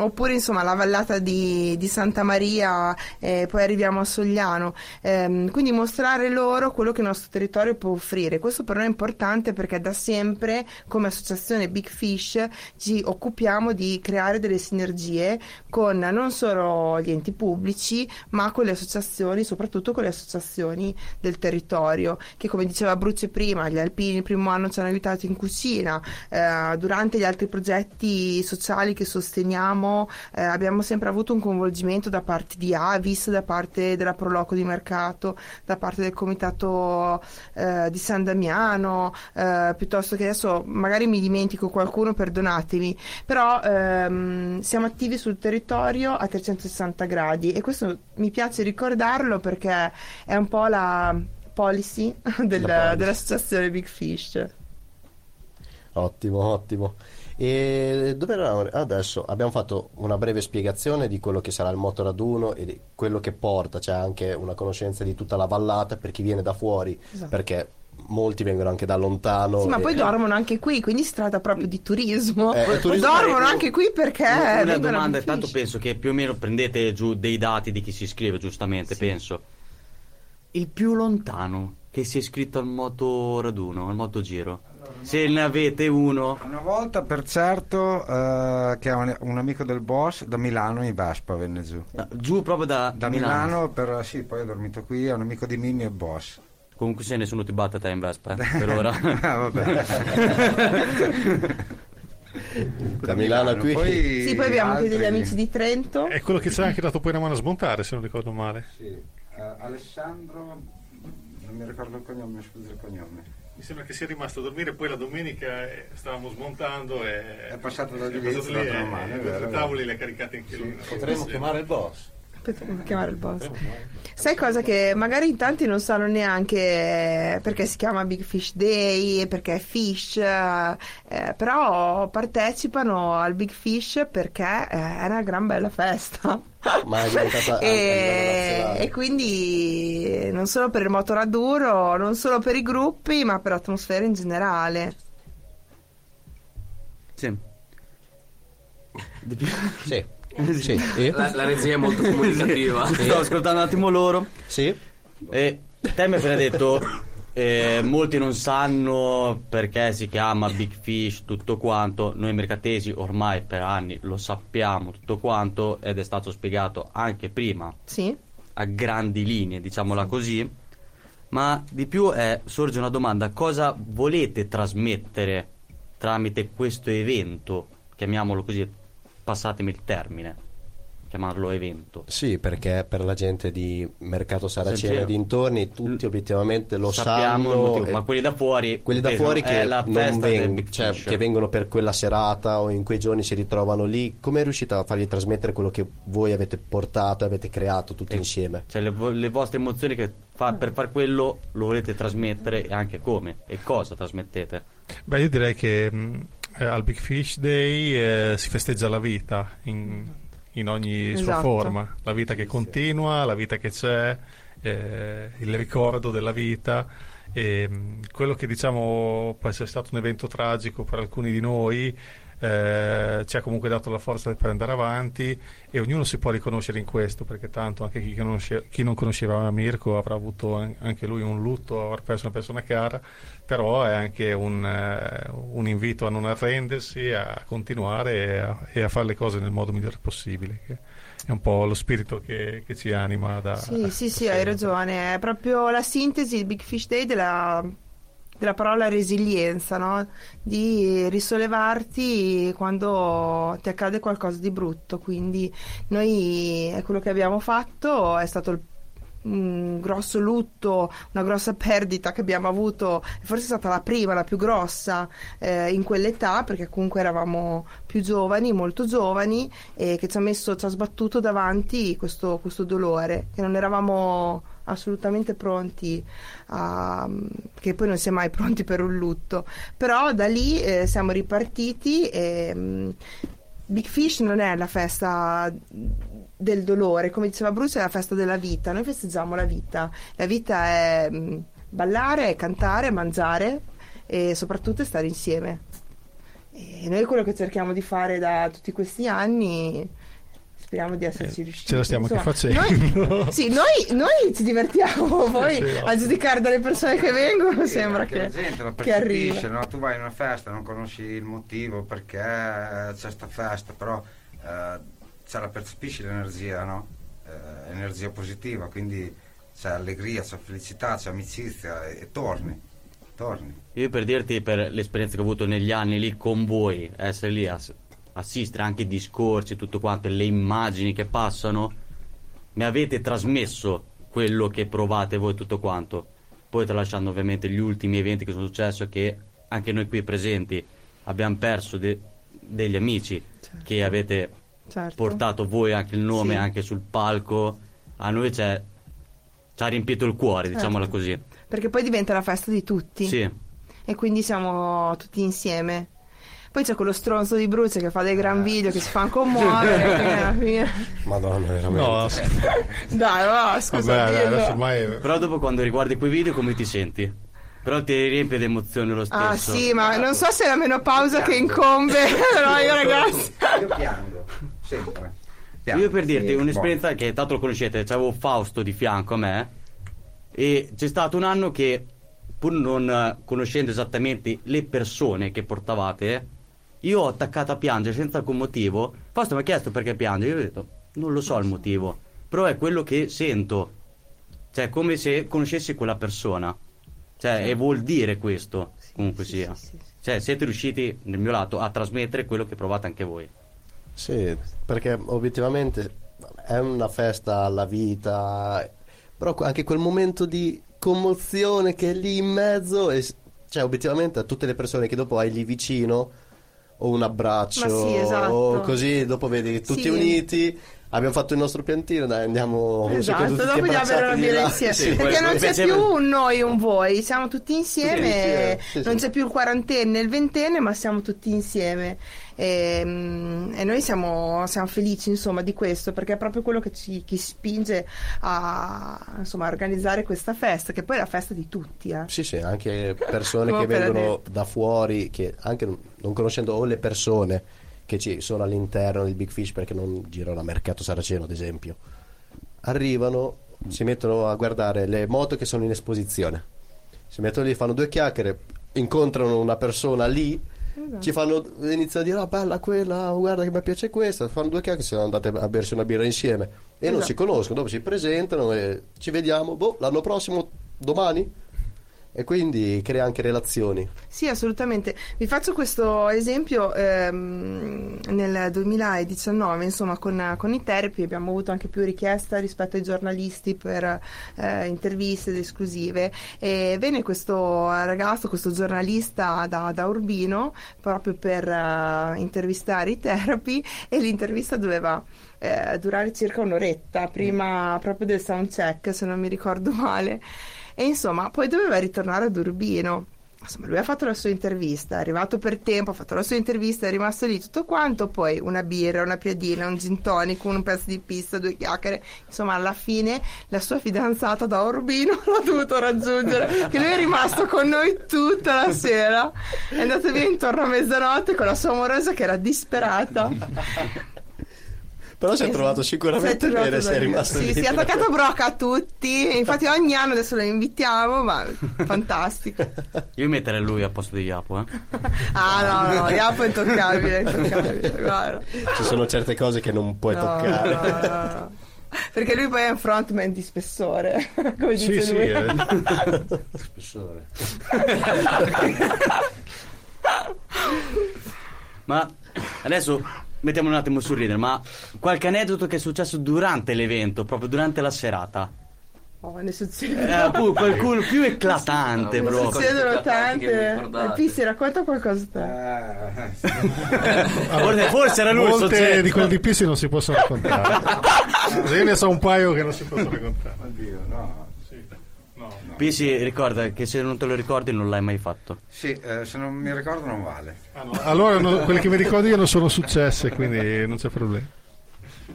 oppure insomma la vallata di Santa Maria, poi arriviamo a Sogliano, quindi mostrare loro quello che il nostro territorio può offrire. Questo per noi è importante, perché da sempre come associazione Big Fish ci occupiamo di creare delle sinergie con non solo gli enti pubblici, ma con le associazioni, soprattutto con le associazioni del territorio, che come diceva Bruce prima, gli alpini il primo anno ci hanno aiutato in cucina, durante gli altri progetti sociali che sosteniamo abbiamo sempre avuto un coinvolgimento da parte di Avis, da parte della Proloco di Mercato, da parte del comitato di San Damiano, piuttosto che adesso magari mi dimentico qualcuno, perdonatemi, però siamo attivi sul territorio a 360 gradi, e questo mi piace ricordarlo perché è un po' la policy dell'associazione Big Fish. Ottimo, ottimo. E dove eravamo adesso? Abbiamo fatto una breve spiegazione di quello che sarà il motoraduno e di quello che porta, c'è anche una conoscenza di tutta la vallata per chi viene da fuori, esatto. Perché molti vengono anche da lontano, sì, ma poi dormono anche qui, quindi si tratta proprio di turismo, dormono anche qui perché una domanda, tanto penso che più o meno prendete giù dei dati di chi si iscrive, giustamente, sì. Penso il più lontano che si è iscritto al motoraduno, al motogiro, se ne avete uno. Una volta per certo che un amico del boss da Milano in Vespa venne giù, giù proprio da Milano. Per, sì, poi ho dormito qui, è un amico di Mimmi e boss. Comunque se nessuno ti batte te in Vespa per ora. Vabbè. Da Milano qui. Poi, sì, poi abbiamo anche degli amici di Trento. È quello che ci ha anche dato poi una mano a smontare, se non ricordo male. Sì. Alessandro, non mi ricordo il cognome, scusa il cognome. Mi sembra che sia rimasto a dormire, poi la domenica stavamo smontando e è passato da lì, le tavole le ha caricate in più. Potremmo chiamare il boss. aspetta, devo chiamare il boss. Sai cosa che magari in tanti non sanno neanche, perché si chiama Big Fish Day, perché è fish, però partecipano al Big Fish perché è una gran bella festa. Ma è diventata e quindi non solo per il motoraduro, non solo per i gruppi, ma per l'atmosfera in generale. Sì. Sì. Sì. La regia è molto comunicativa. Sì. Sto ascoltando un attimo loro. Sì. E te mi hai appena detto molti non sanno perché si chiama Big Fish, tutto quanto. Noi mercatesi ormai per anni lo sappiamo tutto quanto, ed è stato spiegato anche prima. Sì. A grandi linee, diciamola così. Ma di più sorge una domanda: cosa volete trasmettere tramite questo evento? Chiamiamolo così, passatemi il termine, chiamarlo evento. Sì, perché per la gente di Mercato Saraceno e dintorni tutti obiettivamente lo sanno, ma quelli da fuori, che la non che vengono per quella serata o in quei giorni si ritrovano lì, come riuscite a fargli trasmettere quello che voi avete portato, avete creato tutti insieme? Cioè le vostre emozioni che per far quello lo volete trasmettere, e anche come e cosa trasmettete? Beh, io direi che al Big Fish Day si festeggia la vita in ogni sua forma, la vita che continua, la vita che c'è, il ricordo della vita, e quello che diciamo può essere stato un evento tragico per alcuni di noi ci ha comunque dato la forza per andare avanti, e ognuno si può riconoscere in questo, perché tanto anche chi non conosceva Mirko avrà avuto anche lui un lutto, avrà perso una persona cara, però è anche un invito a non arrendersi, a continuare e a fare le cose nel modo migliore possibile, che è un po' lo spirito che ci anima da, sì, hai ragione, è proprio la sintesi di Big Fish Day della parola resilienza, no? Di risollevarti quando ti accade qualcosa di brutto. Quindi noi è quello che abbiamo fatto, è stato un grosso lutto, una grossa perdita che abbiamo avuto, forse è stata la più grossa in quell'età, perché comunque eravamo più giovani, molto giovani, e che ci ha sbattuto davanti questo dolore, che non eravamo assolutamente pronti che poi non si è mai pronti per un lutto, però da lì siamo ripartiti e Big Fish non è la festa del dolore, come diceva Bruce, è la festa della vita. Noi festeggiamo la vita è ballare, cantare, mangiare e soprattutto stare insieme, e noi quello che cerchiamo di fare da tutti questi anni, speriamo di esserci riusciti. Ce la stiamo anche facendo. Noi ci divertiamo, poi a giudicare dalle persone che vengono sembra che la gente lo percepisce, no? Tu vai in una festa, non conosci il motivo perché c'è sta festa, però ce la percepisci l'energia, no? Energia positiva, quindi c'è allegria, c'è felicità, c'è amicizia, e torni. Io per dirti, per l'esperienza che ho avuto negli anni lì con voi, essere lì a assistere anche i discorsi, tutto quanto, le immagini che passano, mi avete trasmesso quello che provate voi, tutto quanto, poi tralasciando ovviamente gli ultimi eventi che sono successi, che anche noi qui presenti abbiamo perso degli amici, certo, che avete portato voi, anche il nome anche sul palco, a noi ci ha riempito il cuore, diciamola così, perché poi diventa la festa di tutti, e quindi siamo tutti insieme. Poi c'è quello stronzo di Bruce che fa dei gran video che si fa commuovere. Madonna, veramente. No, dai, scusa. Vabbè, ormai... Però dopo, quando riguardi quei video, come ti senti? Però ti riempie di emozioni lo stesso. Ah sì, ma non so se è la menopausa che incombe. No, io ragazzi, io piango sempre. Io per dirti un'esperienza che tanto lo conoscete, c'avevo Fausto di fianco a me, e c'è stato un anno che, pur non conoscendo esattamente le persone che portavate, io ho attaccato a piangere senza alcun motivo. Fausto mi ha chiesto perché piange, io ho detto non lo so il motivo, però è quello che sento, cioè come se conoscessi quella persona, cioè e vuol dire questo, comunque sia, cioè siete riusciti nel mio lato a trasmettere quello che provate anche voi. Sì, perché obiettivamente è una festa alla vita, però anche quel momento di commozione che è lì in mezzo, e cioè obiettivamente a tutte le persone che dopo hai lì vicino, o un abbraccio, o così dopo vedi tutti uniti, abbiamo fatto il nostro piantino, dai, andiamo. Esatto, dopo di aver bene insieme, sì, perché non c'è più un noi, un voi, siamo tutti insieme, sì, sì, non c'è più il quarantenne, il ventenne, ma siamo tutti insieme. E noi siamo felici, insomma, di questo, perché è proprio quello che ci spinge a, insomma, a organizzare questa festa, che poi è la festa di tutti, eh? Sì, sì, anche persone che vengono da fuori, che anche non conoscendo o le persone che ci sono all'interno del Big Fish, perché non girano a Mercato Saraceno, ad esempio, arrivano, si mettono a guardare le moto che sono in esposizione, si mettono lì, fanno due chiacchiere, incontrano una persona lì, ci fanno, inizia a dire: ah, bella quella, guarda che mi piace questa, fanno due chiacchiere, sono andate a bersi una birra insieme e non si conoscono, dopo si presentano e ci vediamo, l'anno prossimo, domani, e quindi crea anche relazioni. Sì, assolutamente. Vi faccio questo esempio, nel 2019, insomma, con i Therapy abbiamo avuto anche più richiesta rispetto ai giornalisti per interviste ed esclusive, e venne questo ragazzo, questo giornalista da Urbino, proprio per intervistare i Therapy, e l'intervista doveva durare circa un'oretta prima proprio del sound check, se non mi ricordo male. E insomma, poi doveva ritornare ad Urbino. Insomma, lui ha fatto la sua intervista, è arrivato per tempo, ha fatto la sua intervista, è rimasto lì tutto quanto, poi una birra, una piadina, un gin tonic, un pezzo di pizza, due chiacchiere. Insomma, alla fine la sua fidanzata da Urbino l'ha dovuto raggiungere, che lui è rimasto con noi tutta la sera, è andato via intorno a mezzanotte con la sua amorosa che era disperata. Però si è trovato sicuramente bene, si è rimasto lì. Sì, si è attaccato a brocca a tutti, infatti ogni anno adesso lo invitiamo, ma fantastico. Io metterei lui al posto di Iapo, eh? Ah no, Iapo è intoccabile, guarda. Ci sono certe cose che non puoi toccare. No. Perché lui poi è un frontman di spessore, come dice lui. Spessore. Ma adesso mettiamo un attimo a sorridere, ma qualche aneddoto che è successo durante l'evento, proprio durante la serata? Oh, ne succede qualcuno più eclatante, bro. Ne succedono tante. Pissi, racconta qualcosa. Forse era lui. Molte di quelli di Pissi non si possono raccontare. Io ne so un paio che non si possono raccontare. Oddio, no. No. Pissi, ricorda che se non te lo ricordi non l'hai mai fatto. Sì, se non mi ricordo non vale. Allora quelli che mi ricordo io non sono successe, quindi non c'è problema.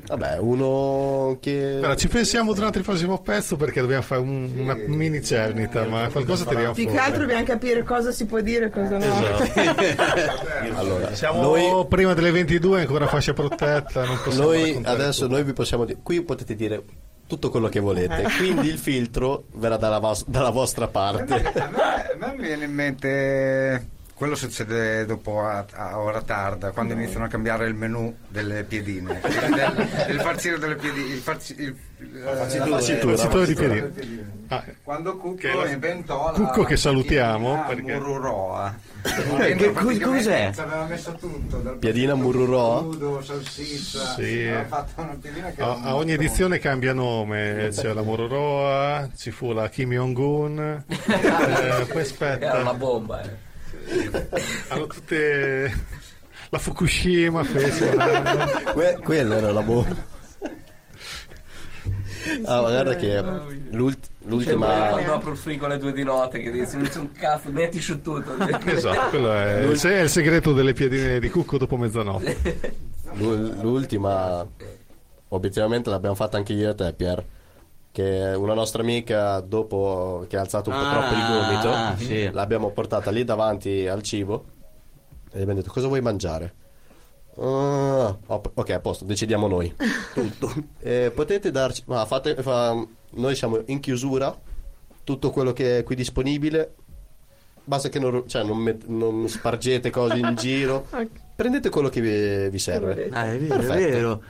Vabbè, uno che... Allora, ci pensiamo durante il prossimo pezzo, perché dobbiamo fare una mini cernita, ma qualcosa tiriamo fuori. Più che altro dobbiamo capire cosa si può dire e cosa no. Esatto. Allora, siamo noi... prima delle 22, ancora fascia protetta, non possiamo raccontare adesso tutto. Noi vi possiamo dire, qui potete dire tutto quello che volete, quindi il filtro verrà dalla vostra parte. A me viene in mente quello succede dopo a ora tarda, quando iniziano a cambiare il menù delle piedine, il farcire delle piedine, la farcitura di piedine. Quando Cucco inventò Cucco, che salutiamo, perché Murruroa. Che cos'è? Ci aveva messo tutto, dal piadina Murruroa, nudo, salsiccia, sì. Aveva fatto una piadina che a ogni edizione cambia nome, c'è la Murruroa, ci fu la Kim Jong-un. Poi aspetta, era una bomba, hanno tutte la Fukushima quella era la bomba. Guarda che l'ultima quando apro il frigo alle 2 di notte che dici non c'è un cazzo, mettici tutto. Esatto, quello è il segreto delle piadine di Cucco dopo mezzanotte. L'ultima obiettivamente l'abbiamo fatta anche io e te, Pier, che una nostra amica, dopo che ha alzato un po' troppo il gomito, sì, l'abbiamo portata lì davanti al cibo e gli abbiamo detto: cosa vuoi mangiare? Ok, a posto, decidiamo noi. Tutto. Potete darci, noi siamo in chiusura, tutto quello che è qui disponibile, basta che non spargete cose in giro. Okay. Prendete quello che vi serve. È vero.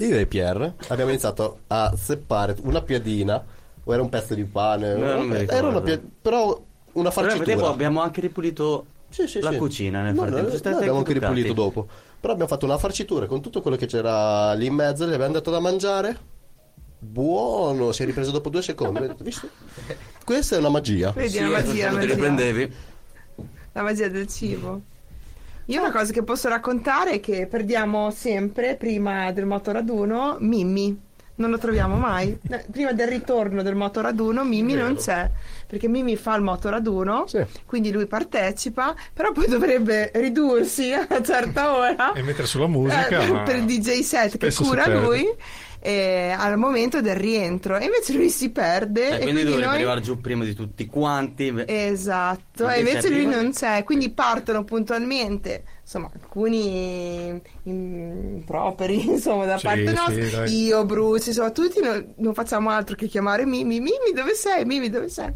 Io e Pierre abbiamo iniziato a zeppare una piadina, o era un pezzo di pane, però una farcitura. Però abbiamo anche ripulito la cucina nel frattempo. Abbiamo anche ripulito dopo. Però abbiamo fatto una farcitura con tutto quello che c'era lì in mezzo, le abbiamo dato da mangiare. Buono, si è ripreso dopo 2 secondi. Visto? Questa è una magia. Vedi, la magia. La magia del cibo. Io una cosa che posso raccontare è che perdiamo sempre, prima del motoraduno, Mimmi. Non lo troviamo mai. Prima del ritorno del motoraduno Mimmi non c'è, perché Mimmi fa il motoraduno, sì, quindi lui partecipa, però poi dovrebbe ridursi a una certa ora e mettere sulla musica per il DJ set che cura lui al momento del rientro, e invece lui si perde, e quindi dovrebbe arrivare giù prima di tutti quanti. Esatto, e invece lui non c'è, quindi partono puntualmente, insomma, alcuni improperi, insomma, da parte nostra. Sì, io, Bruce, insomma, tutti non facciamo altro che chiamare Mimmi. Mimmi, dove sei? Mimmi, dove sei?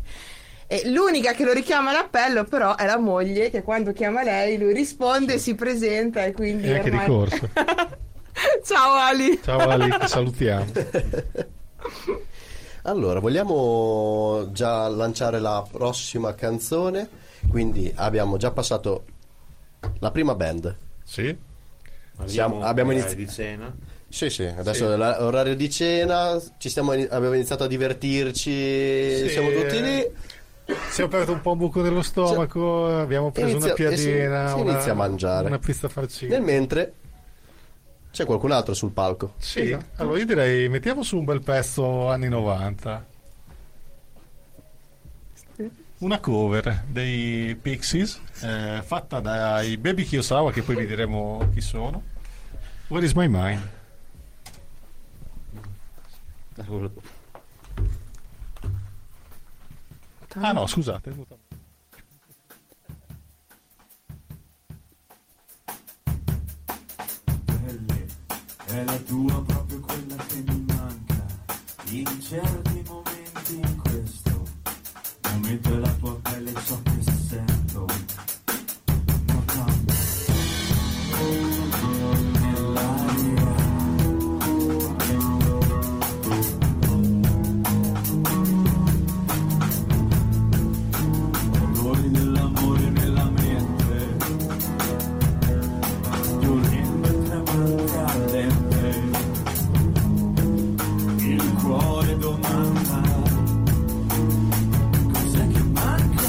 E l'unica che lo richiama all'appello però è la moglie, che quando chiama lei lui risponde, si presenta, e quindi è anche ormai... di corso. Ciao Ali. Ciao Ali, ti salutiamo. Allora, vogliamo già lanciare la prossima canzone? Quindi abbiamo già passato la prima band. Sì. Abbiamo iniziato di cena. Sì, sì, adesso è l'orario di cena, abbiamo iniziato a divertirci, sì, siamo tutti lì. Si è aperto un po' un buco dello stomaco, abbiamo preso una piadina, si inizia a mangiare. Una pizza farcita. Nel mentre c'è qualcun altro sul palco. Sì, esatto. Allora io direi mettiamo su un bel pezzo anni 90. Una cover dei Pixies fatta dai Baby Kiyosawa, che poi vi diremo chi sono. Where is my mind? Ah no, scusate. È la tua, proprio quella che mi manca in certi momenti, in questo momento è la tua pelle ciò che sento, non cambia nell'aria. Odori dell'amore nella mente, dormiendo e tremante al dente, il cuore domanda: cos'è che manca?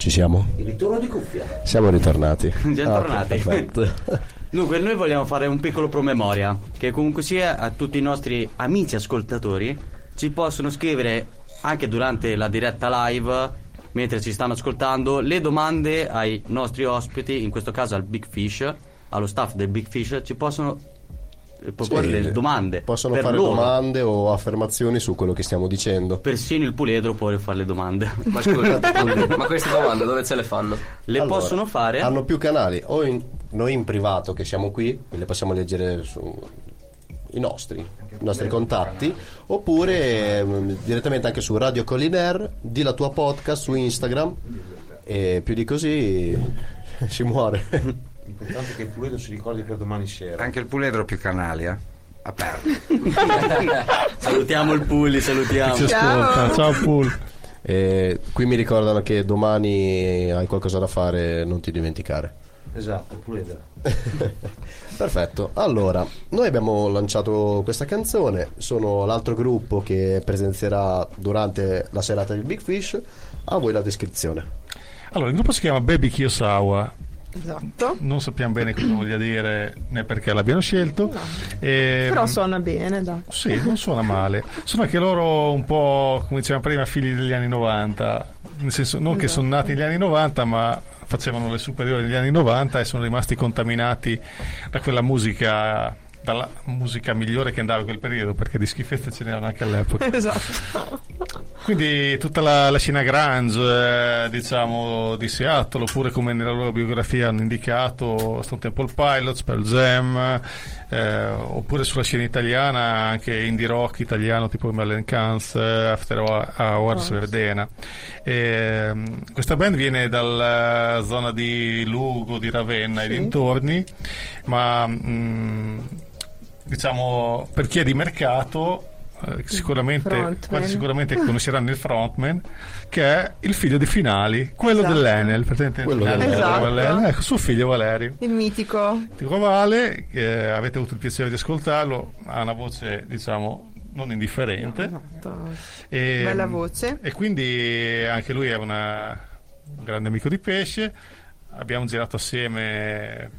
Ci siamo? Il ritorno di cuffia. Siamo ritornati. Perfetto. Dunque, noi vogliamo fare un piccolo promemoria, che comunque sia a tutti i nostri amici ascoltatori ci possono scrivere anche durante la diretta live, mentre ci stanno ascoltando, le domande ai nostri ospiti, in questo caso al Big Fish, allo staff del Big Fish, ci possono porre le domande. Possono fare loro domande o affermazioni su quello che stiamo dicendo. Persino il puledro può fare le domande. Ma scusa, ma queste domande dove ce le fanno? Le allora, possono fare. Hanno più canali, o noi in privato che siamo qui le possiamo leggere su i nostri contatti, oppure direttamente anche su Radio Collinera, di la tua podcast su Instagram, e più di così si muore. Importante che il puledro si ricordi per domani sera. Anche il puledro ha più canali, aperto. Salutiamo il Puli, salutiamo. Ciao Pul. Qui mi ricordano che domani hai qualcosa da fare, non ti dimenticare. Esatto, il puledro. Perfetto. Allora, noi abbiamo lanciato questa canzone. Sono l'altro gruppo che presenzierà durante la serata del Big Fish. A voi la descrizione. Allora, il gruppo si chiama Baby Kiyosawa. Esatto. Non sappiamo bene cosa voglia dire né perché l'abbiano scelto, no. Però suona bene, dai. Sì, non suona male. Sono anche loro un po', come dicevamo prima, figli degli anni 90. Nel senso, non esatto, che sono nati negli anni 90, ma facevano le superiori negli anni 90 e sono rimasti contaminati da quella musica, dalla musica migliore che andava in quel periodo, perché di schifezze ce n'erano anche all'epoca. Esatto. Quindi tutta la scena grunge, diciamo, di Seattle, oppure come nella loro biografia hanno indicato Stone Temple Pilots, Pearl Jam, oppure sulla scena italiana anche indie rock italiano tipo Merlin Kans, After Hours, Verdena. Questa band viene dalla zona di Lugo, di Ravenna, sì, e dintorni, ma diciamo, per chi è di mercato sicuramente conosceranno il frontman, che è il figlio di Finali, quello esatto, dell'Enel, quello dell'Enel. Esatto. Valerio, ecco, suo figlio Valerio, il mitico Vale, che avete avuto il piacere di ascoltarlo, ha una voce, diciamo, non indifferente, esatto, e bella voce, e quindi anche lui è un grande amico di Pesce. Abbiamo girato assieme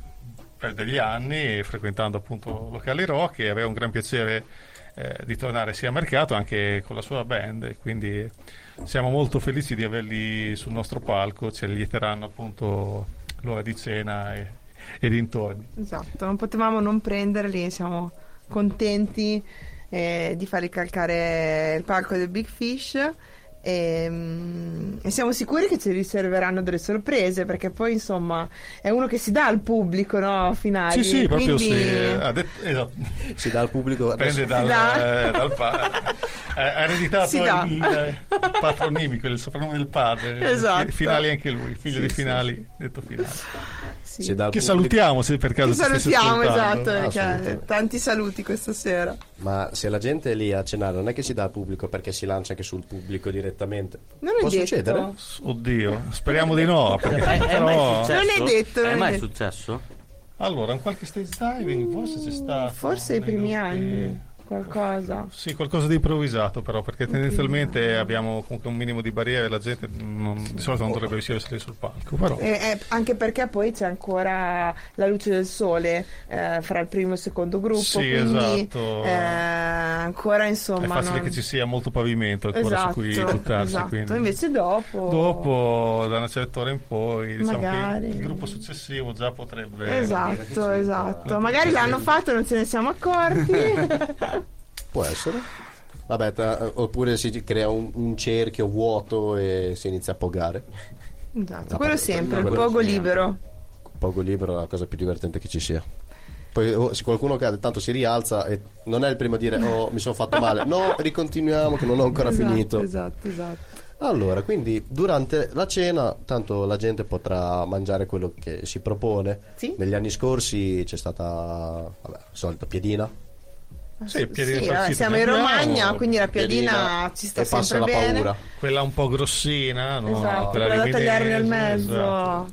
per degli anni, frequentando appunto locali rock, e aveva un gran piacere di tornare sia a Mercato anche con la sua band, quindi siamo molto felici di averli sul nostro palco. Ci allieteranno appunto l'ora di cena e dintorni. Esatto, non potevamo non prenderli, siamo contenti di farli calcare il palco del Big Fish, e siamo sicuri che ci riserveranno delle sorprese, perché poi insomma è uno che si dà al pubblico, no? Finali. Sì, sì, proprio. Quindi... si dà al pubblico, prende ha ereditato il patronimico, il soprannome del padre. Esatto. Finali anche lui, figlio di Finali, sì, detto Finali. Sì. Che pubblico... salutiamo, se per caso salutiamo, esatto, tanti saluti questa sera. Ma se la gente è lì a cenare, non è che si dà al pubblico, perché si lancia anche sul pubblico direttamente. Non è, può detto, succedere? Oddio, speriamo di no, perché però... Non è detto. Non è mai successo? Allora, in qualche stage diving forse c'è stato, forse i primi anni qualcosa. Sì, qualcosa di improvvisato, però, perché tendenzialmente abbiamo comunque un minimo di barriere, la gente di solito non dovrebbe riuscire a salire sul palco, però. Anche perché poi c'è ancora la luce del sole fra il primo e il secondo gruppo, sì, quindi esatto, ancora insomma è facile che ci sia molto pavimento ancora, esatto, su cui buttarsi, esatto, quindi invece dopo da una certa ora in poi, diciamo, magari che il gruppo successivo già potrebbe, esatto, magari l'hanno fatto e non ce ne siamo accorti. Può essere, vabbè, oppure si crea un cerchio vuoto e si inizia a pogare. Esatto, quello sempre, il pogo libero. Pogo libero è la cosa più divertente che ci sia. Poi se qualcuno cade, tanto si rialza e non è il primo a dire "oh, mi sono fatto male". No, ricontinuiamo che non ho ancora finito. Esatto. Allora, quindi durante la cena tanto la gente potrà mangiare quello che si propone. Sì? Negli anni scorsi c'è stata, vabbè, solita piedina. Sì, siamo in Romagna, quindi la piadina ci sta sempre la bene. Paura. Quella un po' grossina, no? Esatto, quella da tagliare nel mezzo, esatto,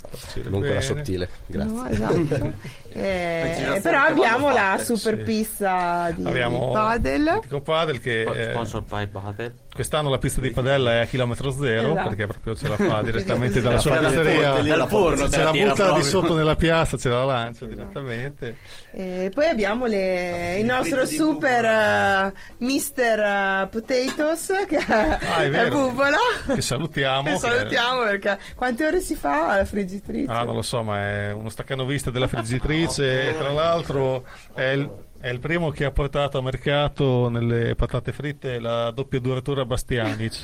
non quella sottile, grazie. No, esatto. Però abbiamo la super pizza di padel, che sponsor by padel, Quest'anno la pista di padella è a chilometro zero, esatto, perché proprio ce la fa direttamente dalla sua pizzeria al forno, ce la butta di sotto nella piazza, ce la lancia direttamente. E poi abbiamo il nostro super Mister Potatoes che è Bubola, che salutiamo. Che salutiamo perché quante ore si fa alla friggitrice? Ah, non lo so, ma è uno staccanovista della friggitrice. Tra l'altro è il primo che ha portato a mercato nelle patate fritte la doppia duratura Bastianic.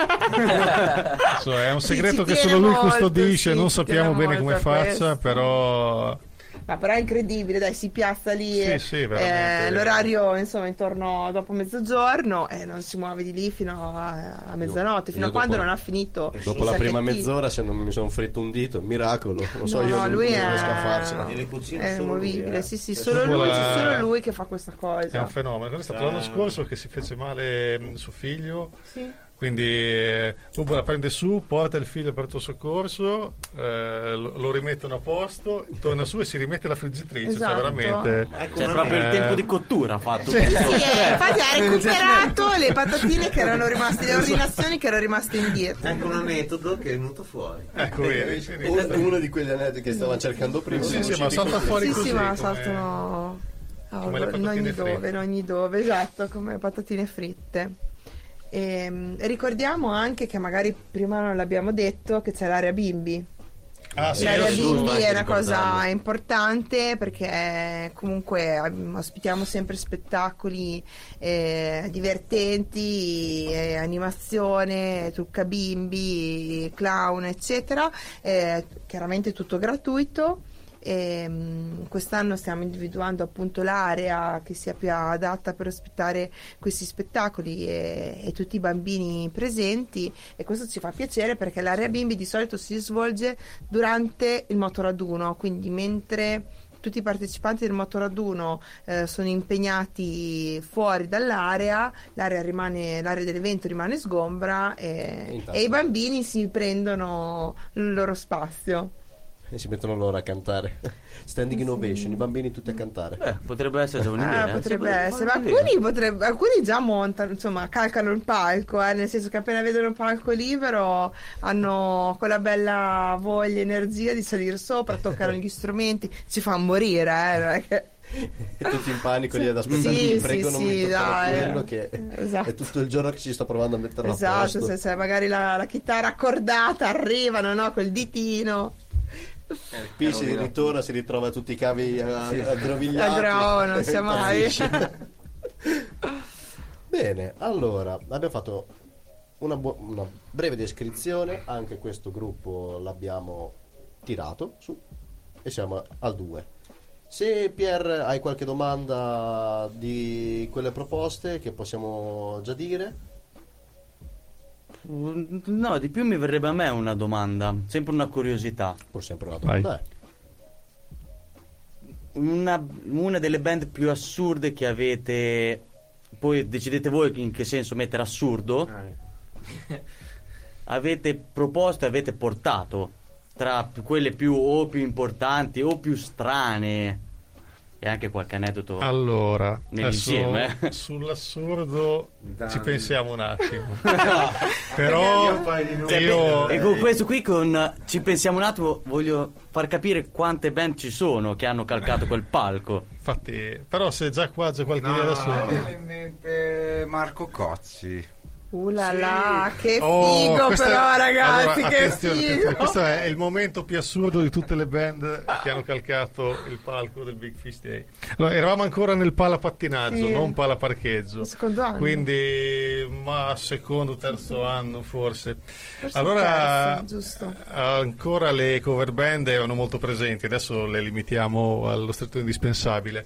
Cioè, è un segreto che solo lui custodisce, non sappiamo bene come faccia, però... Ma però è incredibile, dai, si piazza lì, sì, l'orario insomma intorno dopo mezzogiorno e non si muove di lì fino a mezzanotte, fino a quando non ha finito. Dopo la prima mezz'ora, se non mi sono fritto un dito, miracolo, lo so, io non riesco a farcela. È immovibile, sì, solo lui, c'è solo lui che fa questa cosa. È un fenomeno, è stato l'anno scorso che si fece male suo figlio. Sì. Quindi Bubola prende su, porta il figlio per il tuo soccorso, lo rimettono a posto, torna su e si rimette la friggitrice, esatto. Cioè veramente, ecco, cioè proprio il tempo di cottura ha fatto. Sì, infatti ha recuperato le patatine che erano rimaste, le ordinazioni che erano rimaste indietro. Ecco un metodo che è venuto fuori. Ecco, vedi, uno di quegli aneddoti che stava cercando prima. Sì, ma salta fuori così. Sì, ma saltano ogni dove, esatto, come patatine fritte. E ricordiamo anche che magari prima non l'abbiamo detto che c'è l'area bimbi. L'area bimbi è una cosa importante perché comunque ospitiamo sempre spettacoli divertenti, animazione, trucca bimbi, clown eccetera, chiaramente tutto gratuito. E quest'anno stiamo individuando appunto l'area che sia più adatta per ospitare questi spettacoli e tutti i bambini presenti, e questo ci fa piacere perché l'area bimbi di solito si svolge durante il motoraduno, quindi mentre tutti i partecipanti del motoraduno sono impegnati fuori dall'area, l'area dell'evento rimane sgombra e i bambini si prendono il loro spazio e si mettono loro a cantare. Standing innovation, i bambini tutti a cantare. Potrebbe essere un'idea. Potrebbe essere, ma alcuni già montano, insomma, calcano il palco, nel senso che appena vedono il palco libero hanno quella bella voglia e energia di salire sopra, toccano gli strumenti, ci fa morire, e tutti in panico lì ad aspettare, che esatto. È tutto il giorno che ci sto provando a metterlo a posto. Esatto, se magari la chitarra accordata arrivano, no, col ditino. Qui si ritorna, si ritrova tutti i cavi aggrovigliati. Non sia mai. Bene, allora abbiamo fatto una breve descrizione. Anche questo gruppo l'abbiamo tirato su e siamo al 2. Se Pier hai qualche domanda di quelle proposte che possiamo già dire. No, di più mi verrebbe a me una domanda, sempre una curiosità. Sempre una domanda. Una delle band più assurde che avete, poi decidete voi in che senso mettere assurdo, avete proposto e avete portato tra quelle più o più importanti o più strane, e anche qualche aneddoto. Allora, nell'insieme sull'assurdo ci pensiamo un attimo. Però io... E con questo qui, con ci pensiamo un attimo, voglio far capire quante band ci sono che hanno calcato quel palco. Infatti, però se già qua c'è qualcuno adesso. In mente Marco Cocci. Ulala, sì. Che figo, però ragazzi, allora, che figo. Questo è il momento più assurdo di tutte le band che hanno calcato il palco del Big Fish Day. Allora, eravamo ancora nel palapattinaggio, non palaparcheggio, secondo anno. Quindi secondo, terzo anno forse allora terzo, giusto. Ancora le cover band erano molto presenti, adesso le limitiamo allo stretto indispensabile.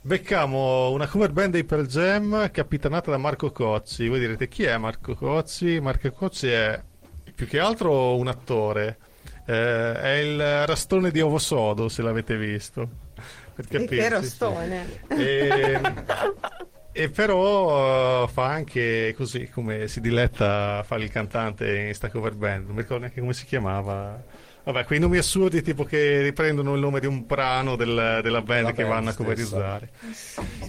Beccamo una cover band dei Pearl Jam capitanata da Marco Cocci. Voi direte, chi è Marco Cocci? Marco Cocci è più che altro un attore, è il Rastone di Ovosodo, se l'avete visto, per capirci. Che Rastone! Sì. E però fa anche così, come si diletta a fare il cantante in sta cover band, non mi ricordo neanche come si chiamava. Vabbè, quei nomi assurdi tipo che riprendono il nome di un brano della band che vanno a coverizzare.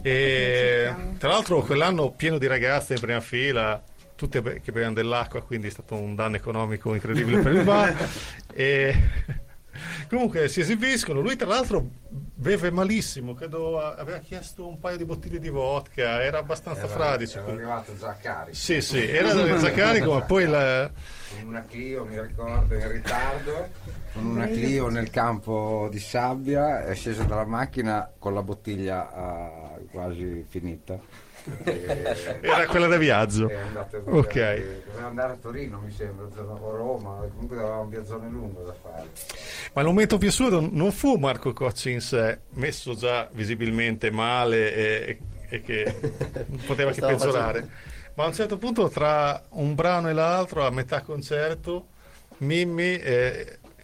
E tra l'altro quell'anno pieno di ragazze in prima fila, tutti che bevevano dell'acqua, quindi è stato un danno economico incredibile per il bar. E comunque si esibiscono, lui tra l'altro beve malissimo, credo aveva chiesto un paio di bottiglie di vodka, era abbastanza fradicio, era arrivato già carico. Sì, sì, era già carico, ma poi la... con una Clio, mi ricordo, in ritardo, con una Clio nel campo di sabbia, è sceso dalla macchina con la bottiglia quasi finita. Era quella da viaggio, ok, doveva andare a Torino, mi sembra, o Roma, comunque avevamo un viaggione lungo da fare. Ma il momento più assurdo non fu Marco Cocci in sé, messo già visibilmente male e che poteva che peggiorare, ma a un certo punto tra un brano e l'altro, a metà concerto, Mimmi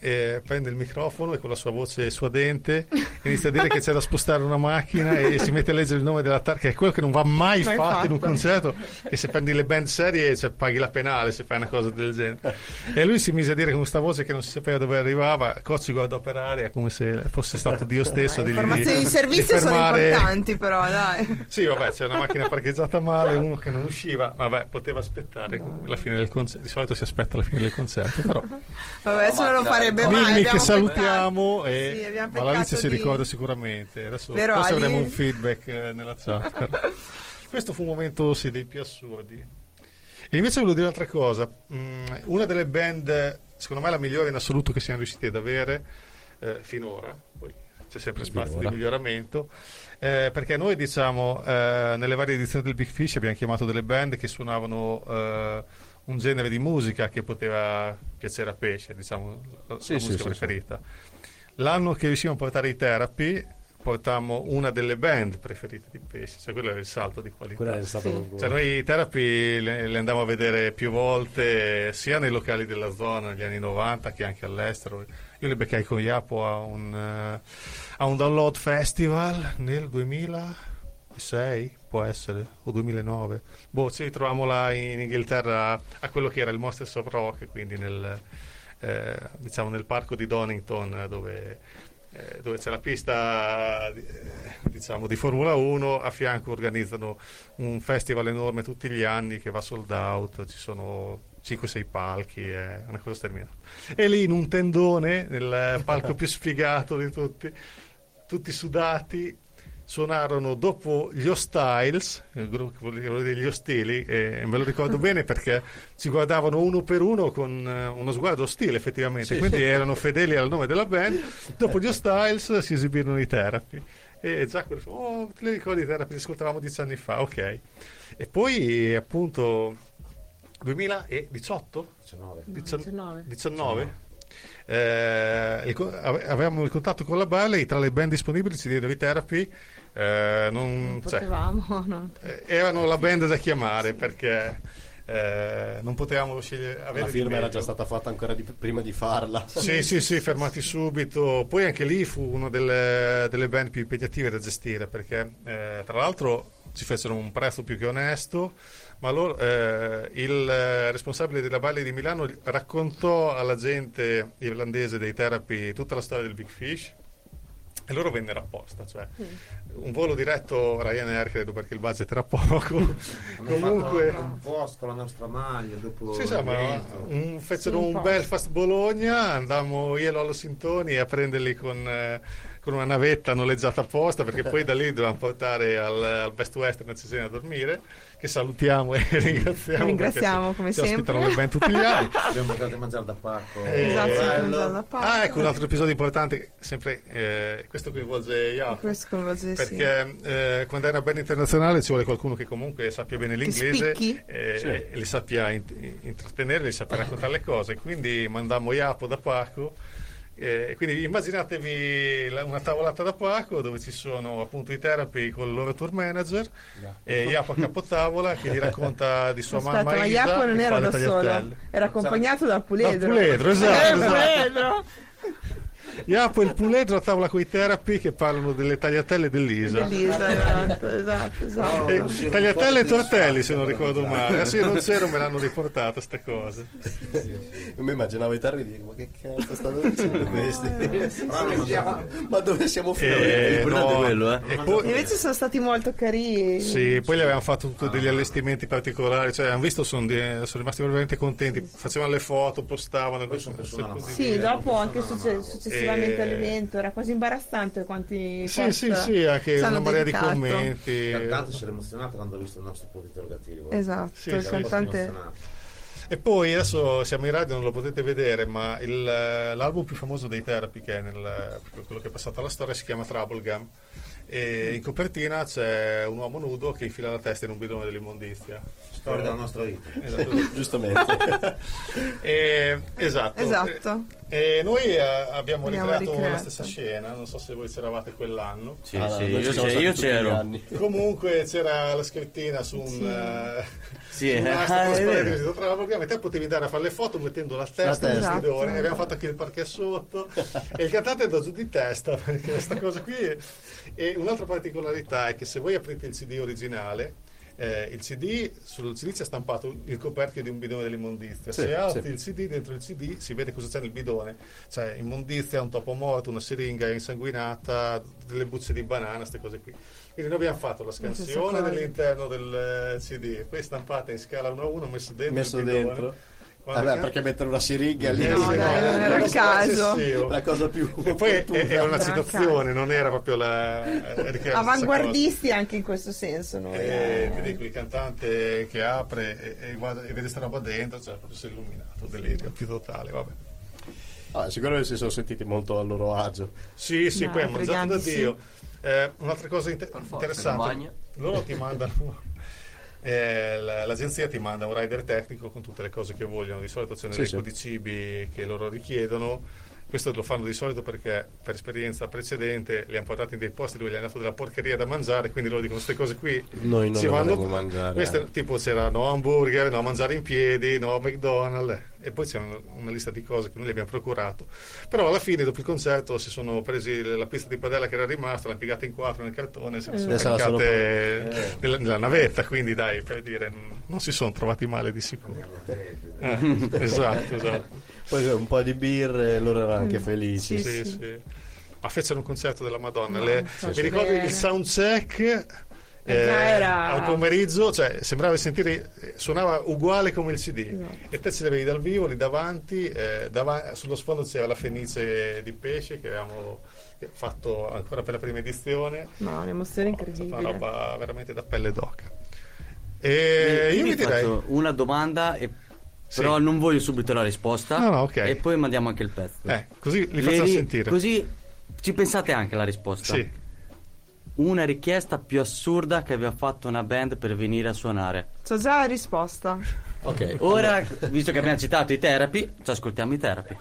prende il microfono e con la sua voce suadente inizia a dire che c'è da spostare una macchina e si mette a leggere il nome della targa, che è quello che non va mai fatto in un concerto, e se prendi le band serie, cioè, paghi la penale se fai una cosa del genere. E lui si mise a dire con questa voce che non si sapeva dove arrivava. Cocci guardò per aria come se fosse stato Dio stesso. Le informazioni di servizio sono importanti, però dai. Sì, vabbè, c'è una macchina parcheggiata male, uno che non usciva, vabbè, poteva aspettare la fine del concerto, di solito si aspetta la fine del concerto, però vabbè, se non lo farebbe Mimmi che salutiamo, ma la Alice si ricorda sicuramente. Adesso forse avremo un feedback nella chat. Questo fu un momento dei più assurdi. E invece volevo dire un'altra cosa. Una delle band, secondo me la migliore in assoluto che siamo riusciti ad avere finora, poi c'è sempre spazio di miglioramento, perché noi diciamo nelle varie edizioni del Big Fish abbiamo chiamato delle band che suonavano un genere di musica che poteva piacere a Pesce, diciamo, musica preferita. L'anno che riuscimmo a portare i Therapy, portammo una delle band preferite di Pesce, cioè quello era il salto di qualità. Cioè noi i Therapy le andavamo a vedere più volte, sia nei locali della zona negli anni 90 che anche all'estero. Io le beccai con Iapo a un Download Festival nel 2006, può essere, o 2009. Ci ritroviamo là in Inghilterra a quello che era il Monsters of Rock, quindi nel parco di Donington dove c'è la pista di Formula 1, a fianco organizzano un festival enorme tutti gli anni che va sold out, ci sono 5-6 palchi, una cosa sterminata. E lì in un tendone, nel palco più sfigato di tutti sudati, suonarono dopo gli Hostiles, il gruppo degli ostili, e me lo ricordo bene perché ci guardavano uno per uno con uno sguardo ostile, effettivamente, sì, quindi erano fedeli al nome della band. Dopo gli Hostiles si esibirono i Therapy e già quello, te li ricordi i Therapy, li ascoltavamo 10 anni fa, ok. E poi appunto 2018? 19. Avevamo il contatto con la Barley, tra le band disponibili ci diedero i Therapy, non potevamo, no. Erano la band da chiamare, sì, perché non potevamo scegliere, la firma era già stata fatta ancora prima di farla. Sì, fermati subito. Poi anche lì fu una delle band più impegnative da gestire, perché tra l'altro ci fecero un prezzo più che onesto. Ma allora il responsabile della Barley di Milano raccontò alla gente irlandese dei Therapy tutta la storia del Big Fish e loro vennero apposta, cioè un volo diretto Ryanair, credo, perché il budget era poco. Comunque un posto con la nostra maglia dopo fecero un Belfast Bologna, andammo io e Lolo Sintoni a prenderli con una navetta noleggiata apposta, perché poi da lì dovevamo portare al Best Western a Cesena a dormire, che salutiamo e ringraziamo come sempre, ospitano ben tutti gli anni. Abbiamo portato a mangiare da Pacco, ecco un altro episodio importante sempre, questo coinvolge Iapo, perché quando è una band internazionale ci vuole qualcuno che comunque sappia bene l'inglese e li sappia intrattenere, li sappia raccontare le cose, quindi mandammo Iapo da Pacco. Quindi immaginatevi una tavolata da Paco dove ci sono appunto i Therapy con il loro tour manager e Iapo a capotavola che gli racconta di sua mamma Isa. Ma Iapo non era da solo, era accompagnato dal puledro, esatto. Iapo e il puledro a tavola con i Therapy che parlano delle tagliatelle dell'Isa. Dell'Isa, esatto. No, tagliatelle e tortelli, se non ricordo male. Ah, sì, non c'ero, me l'hanno riportata sta cosa. Io mi immaginavo i tardi e dico, ma che cazzo stanno dicendo questi? Ma dove siamo finiti? No, quello, e poi, invece sono stati molto carini. Sì, poi gli avevamo fatto tutto degli allestimenti particolari, cioè hanno visto, sono rimasti veramente contenti, facevano le foto, postavano. Sì, dopo anche successivamente all'evento era quasi imbarazzante quanti sì, anche una marea di commenti. Il cantante si era emozionato quando ha visto il nostro punto interrogativo. Esatto, il cantante. E poi adesso siamo in radio, non lo potete vedere, ma l'album più famoso dei Therapy, che è quello che è passato alla storia, si chiama Trouble Gum, e in copertina c'è un uomo nudo che infila la testa in un bidone dell'immondizia. Storia della nostra vita, esatto. Giustamente. Esatto. E noi abbiamo ricreato la stessa scena, non so se voi c'eravate quell'anno. Io c'ero. Comunque c'era la scrittina su un te potevi andare a fare le foto mettendo la testa nel bidone, e abbiamo fatto anche il parquet sotto e il cantante è andato giù di testa perché questa cosa qui è... E un'altra particolarità è che se voi aprite il CD originale, sul CD c'è stampato il coperchio di un bidone dell'immondizia. Se alzi il CD, dentro il CD si vede cosa c'è nel bidone, cioè immondizia, un topo morto, una siringa insanguinata, delle bucce di banana, queste cose qui. Quindi noi abbiamo fatto la scansione dell'interno del CD, poi stampata in scala 1:1, messo dentro. Perché mettere una siringa lì non era il caso, la cosa più e poi è una citazione, non era proprio avanguardisti anche in questo senso. Noi vedi qui il cantante che apre e guarda e vede questa roba dentro, cioè proprio si è illuminato, delirio più totale. Vabbè, sicuramente si sono sentiti molto a loro agio. Sì, poi hanno mangiato da Dio. Un'altra cosa interessante, loro ti mandano l'agenzia ti manda un rider tecnico con tutte le cose che vogliono, di solito c'è dei codicibi che loro richiedono. Questo lo fanno di solito perché per esperienza precedente li hanno portati in dei posti dove gli hanno dato della porcheria da mangiare, quindi loro dicono queste cose qui noi non vanno a mangiare. Queste, tipo c'era no hamburger, no mangiare in piedi, no McDonald's, e poi c'è una lista di cose che noi le abbiamo procurato. Però alla fine, dopo il concerto, si sono presi la pista di padella che era rimasta, l'hanno piegata in 4 nel cartone, se ne sono caricate nella navetta, quindi dai, per dire, non si sono trovati male di sicuro. Esatto. Poi un po' di birre, loro erano anche felici. Sì. Ma fecero un concerto della Madonna. Mi ricordo il soundcheck... al pomeriggio, cioè, sembrava di sentire, suonava uguale come il CD, e te ce l'avevi dal vivo lì davanti, sullo sfondo c'era la Fenice di Pesce che avevamo fatto ancora per la prima edizione. Un'emozione incredibile, una roba veramente da pelle d'oca. E io vi direi una domanda però non voglio subito la risposta, okay. E poi mandiamo anche il pezzo, così li facciamo sentire, così ci pensate anche alla risposta. Una richiesta più assurda che vi ha fatto una band per venire a suonare. C'ho già la risposta. Ok, ora, visto che abbiamo citato i Therapy, ci ascoltiamo i Therapy.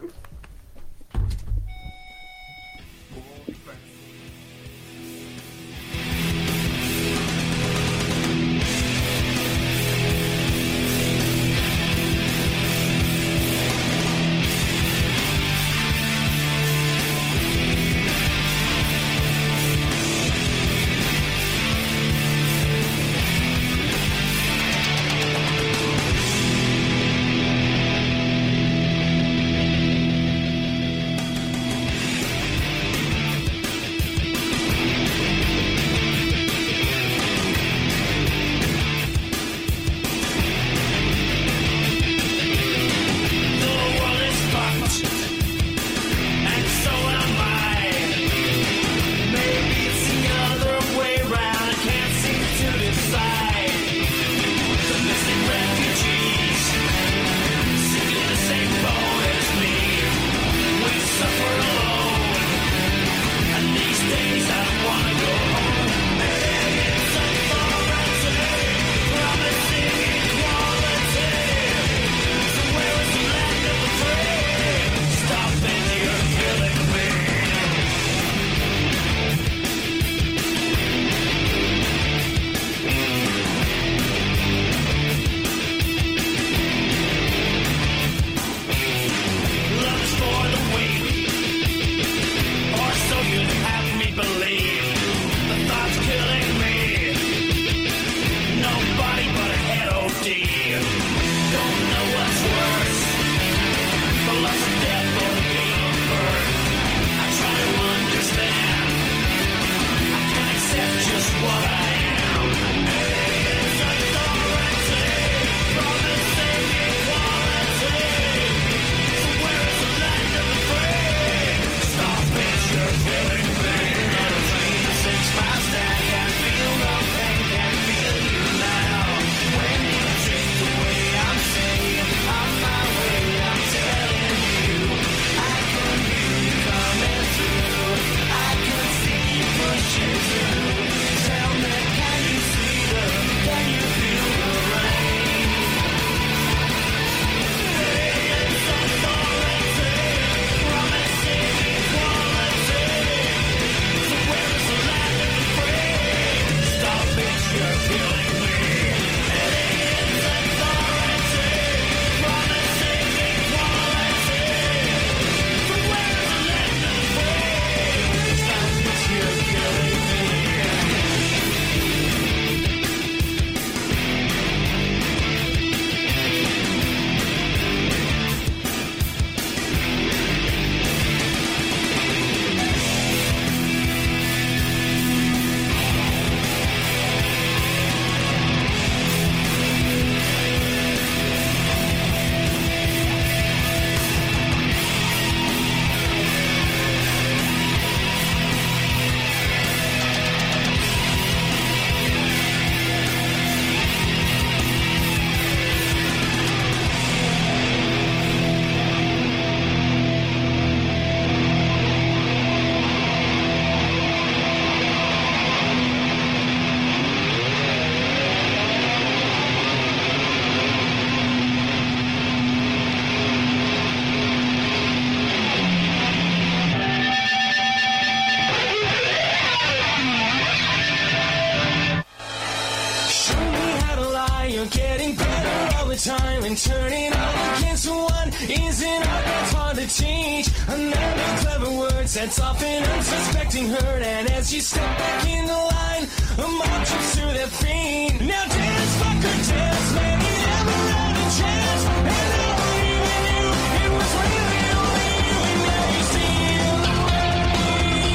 and turning all against one isn't all that's hard to change. Another clever words that's often unsuspecting hurt, and as you step back in the line, a mob jumps through their pain. Now dance, fucker, dance, man, you never had a chance, and I believe in you. It was really only you, and now you see in the way.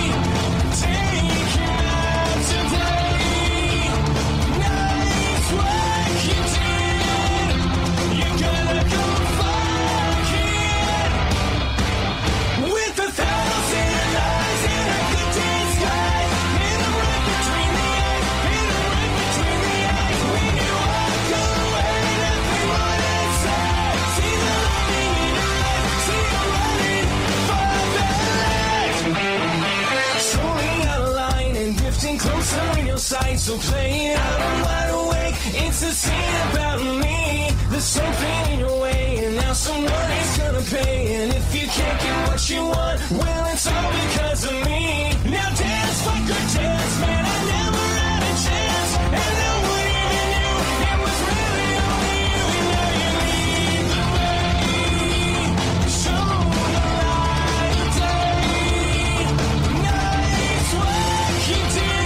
Take him out today. Nice work. So play it out, I'm wide awake. It's a scene about me. There's something in your way, and now someone is gonna pay. And if you can't get what you want, well, it's all because of me. Now dance, fucker, dance, man. I never had a chance, and no one even knew it was really only you. And now you lead the way. Show the light of day. Nice work you did.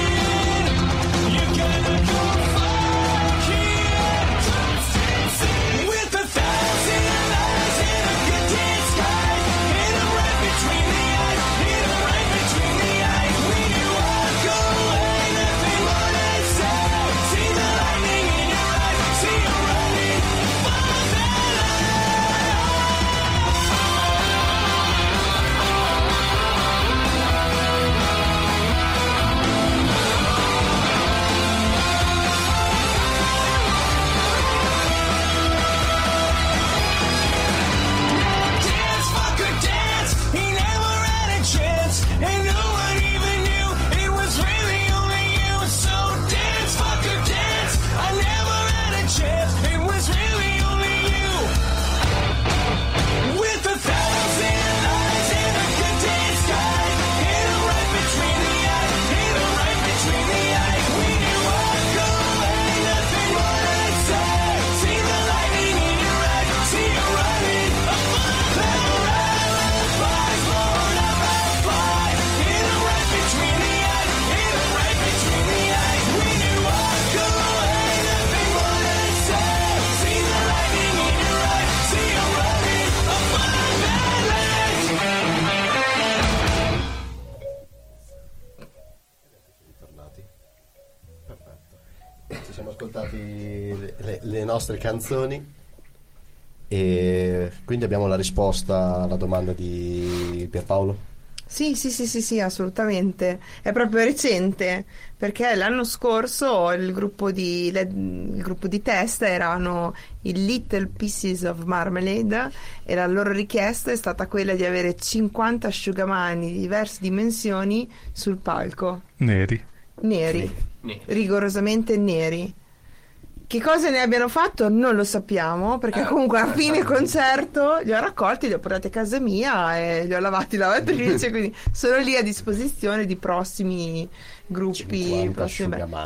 Le nostre canzoni, e quindi abbiamo la risposta alla domanda di Pierpaolo. Sì, assolutamente, è proprio recente, perché l'anno scorso il gruppo di testa erano i Little Pieces of Marmalade, e la loro richiesta è stata quella di avere 50 asciugamani di diverse dimensioni sul palco, neri. Rigorosamente neri. Che cosa ne abbiano fatto non lo sappiamo, perché comunque a fine concerto li ho raccolti, li ho portati a casa mia e li ho lavati in lavatrice, quindi sono lì a disposizione di prossimi gruppi, 50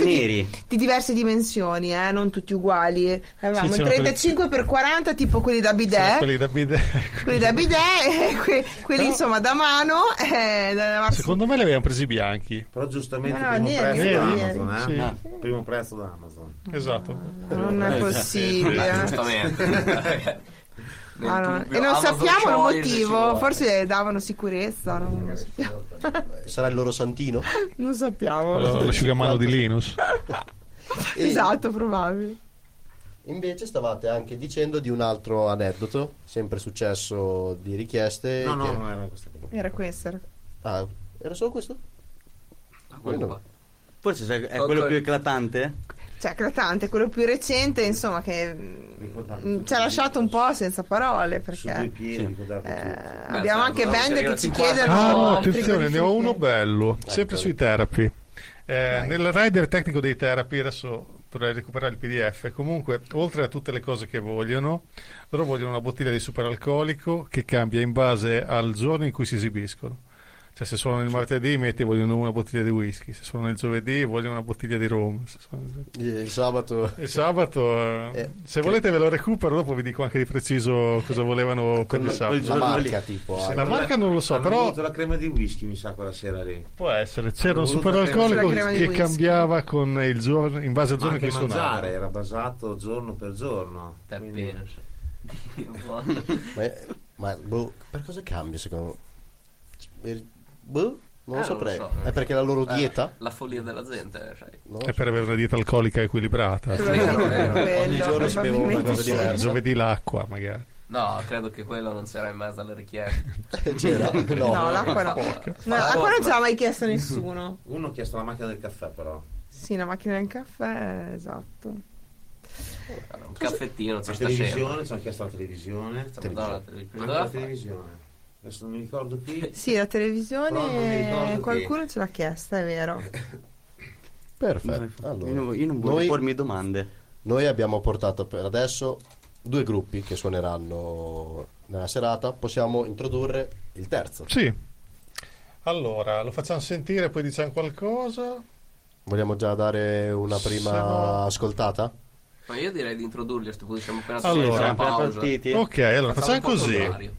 neri di diverse dimensioni, non tutti uguali. Avevamo 35x40 tipo quelli da bidet, quelli però, insomma, da mano, secondo me li abbiamo presi bianchi, però giustamente primo prezzo da Amazon, esatto, non è possibile, giustamente. E non sappiamo il motivo, forse davano sicurezza, non sappiamo. Sarà il loro santino? Non sappiamo. L'asciugamano di Linus. Esatto, probabile. Invece stavate anche dicendo di un altro aneddoto, sempre successo di richieste. No, era questo. Ah, era solo questo? Quello. Forse è quello più eclatante? Cioè, eclatante, quello più recente, insomma, che ci ha lasciato un po' senza parole, perché abbiamo anche band che ci chiedono. Attenzione, ne ho uno bello, sempre sui Therapy. Nel rider tecnico dei Therapy, adesso dovrei recuperare il PDF. Comunque, oltre a tutte le cose che vogliono, loro vogliono una bottiglia di superalcolico che cambia in base al giorno in cui si esibiscono. Cioè, se sono il martedì vogliono una bottiglia di whisky, se sono il giovedì vogliono una bottiglia di rum, il sabato se volete ve lo recupero, dopo vi dico anche di preciso cosa volevano per il sabato, la marca tipo la marca non lo so, però la crema di whisky mi sa quella sera lì può essere, c'era un superalcolico che cambiava con il giorno, in base al giorno che suonava, era basato giorno per giorno. Ma per cosa cambia secondo me? Non lo saprei, non lo so. È perché la loro dieta? La follia della gente, è per avere una dieta alcolica equilibrata. Ogni giorno si beve una cosa diversa. Giovedì l'acqua, magari. No, credo che quello non c'era in mezzo alle richieste. No, l'acqua no. L'acqua non ce l'ha mai chiesto nessuno. Uno ha chiesto la macchina del caffè, però. Sì, la macchina del caffè, esatto. Un caffettino, c'è televisione, ci hanno chiesto la televisione. Adesso non mi ricordo chi. Sì, la televisione qualcuno ce l'ha chiesta, è vero. Perfetto. Allora, io non voglio pormi domande. Noi abbiamo portato per adesso 2 gruppi che suoneranno nella serata. Possiamo introdurre il terzo. Sì. Allora, lo facciamo sentire, poi diciamo qualcosa. Vogliamo già dare una prima ascoltata? Ma io direi di introdurli a questo punto, siamo appena partiti. Ok, allora facciamo così,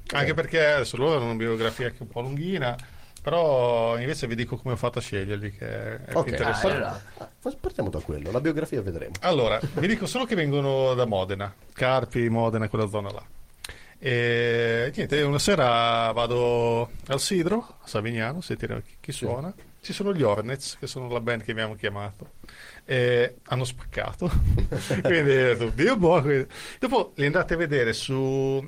anche perché adesso loro hanno una biografia anche un po' lunghina, però invece vi dico come ho fatto a sceglierli, che è più interessante. Partiamo da quello, la biografia vedremo. Allora, vi dico solo che vengono da Modena, Carpi, Modena, quella zona là. E niente, una sera vado al Sidro, a Savignano, sentire chi suona. Ci sono gli Hornets, che sono la band che abbiamo chiamato. Hanno spaccato. Quindi ho detto, Dio boh. Dopo li andate a vedere su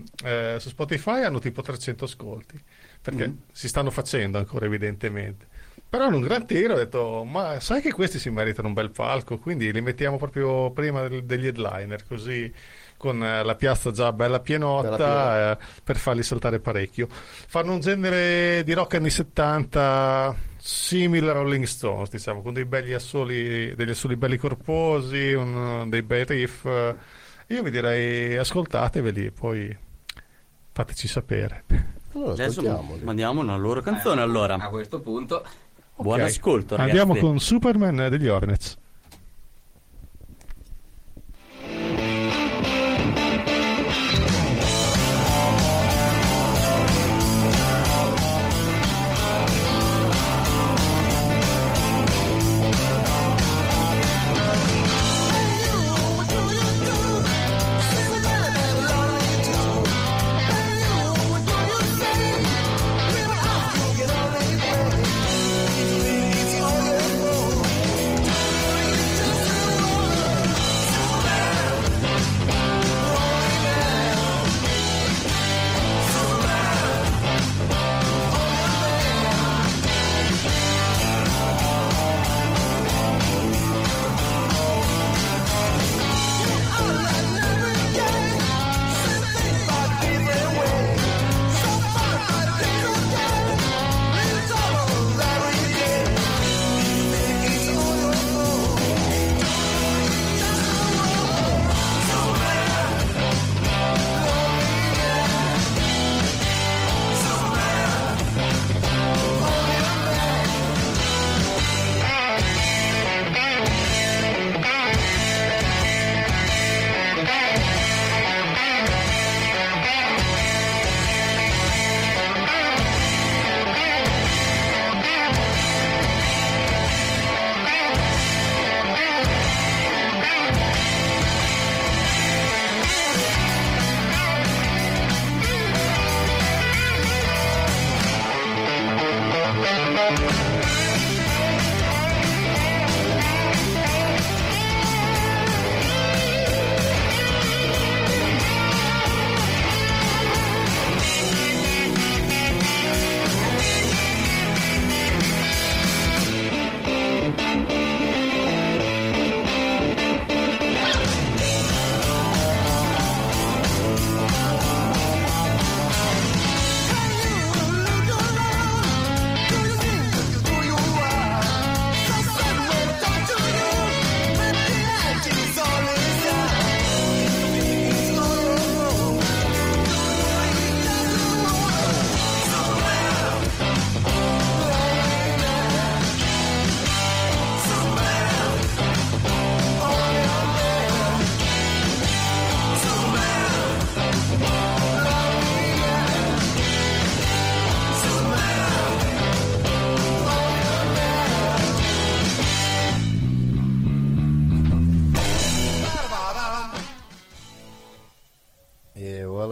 Spotify, hanno tipo 300 ascolti, perché si stanno facendo ancora evidentemente, però in un gran tiro ho detto, ma sai che questi si meritano un bel palco, quindi li mettiamo proprio prima degli headliner, così con la piazza già bella pienotta, per farli saltare parecchio. Fanno un genere di rock anni 70 simile a Rolling Stones, diciamo, con dei belli assoli, degli assoli belli corposi, dei bei riff. Io vi direi ascoltateveli, poi fateci sapere. Allora, adesso mandiamo una loro canzone, allora. A questo punto, buon ascolto, ragazzi. Andiamo con Superman degli Hornets.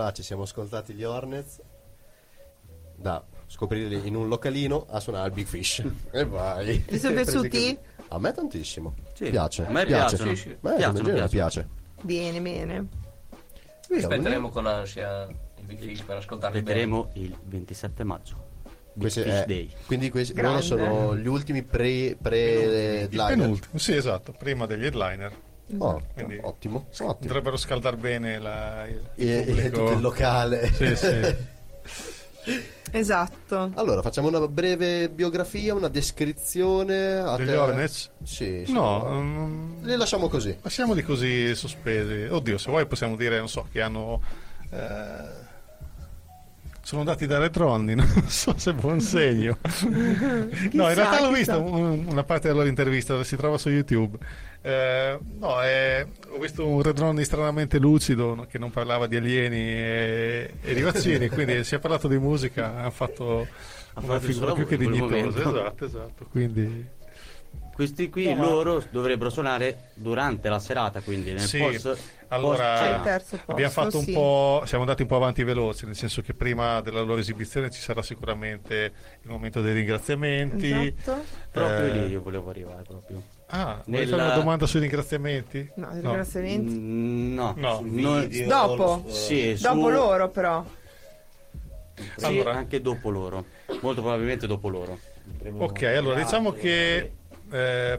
fa ci siamo ascoltati gli Hornets da scoprirli in un localino a suonare il Big Fish. E vai. Ti sono piaciuti? A me tantissimo. Sì. Piace. A me piace. Piace. Bene, bene. Aspetteremo con ansia il Big Fish per ascoltarlo. Vedremo il 27 maggio. Day. Quindi questi loro sono gli ultimi pre-headliner. Penultimo, sì, esatto, prima degli headliner. Oh, ottimo. Potrebbero scaldare bene il tutto il locale. Sì, sì. Esatto. Allora facciamo una breve biografia, una descrizione degli Hornets? Sì, sì. No, li lasciamo così. Lasciamoli così sospesi. Oddio, se vuoi possiamo dire, non so, che hanno sono andati da Red Ronnie, non so se è buon segno. No, in realtà l'ho visto una parte della loro intervista, si trova su YouTube. Ho visto un Red Ronnie stranamente lucido che non parlava di alieni e di vaccini, quindi si è parlato di musica, hanno fatto una figura più che dignitosa. Esatto. Quindi questi qui loro dovrebbero suonare durante la serata, quindi nel abbiamo fatto un po', siamo andati un po' avanti veloci, nel senso che prima della loro esibizione ci sarà sicuramente il momento dei ringraziamenti. Esatto. Proprio lì io volevo arrivare proprio. Ah, vuoi fare una domanda sui ringraziamenti? No, i ringraziamenti? Dopo loro però. Sì, allora. Anche dopo loro. Molto probabilmente dopo loro. Ok, allora diciamo che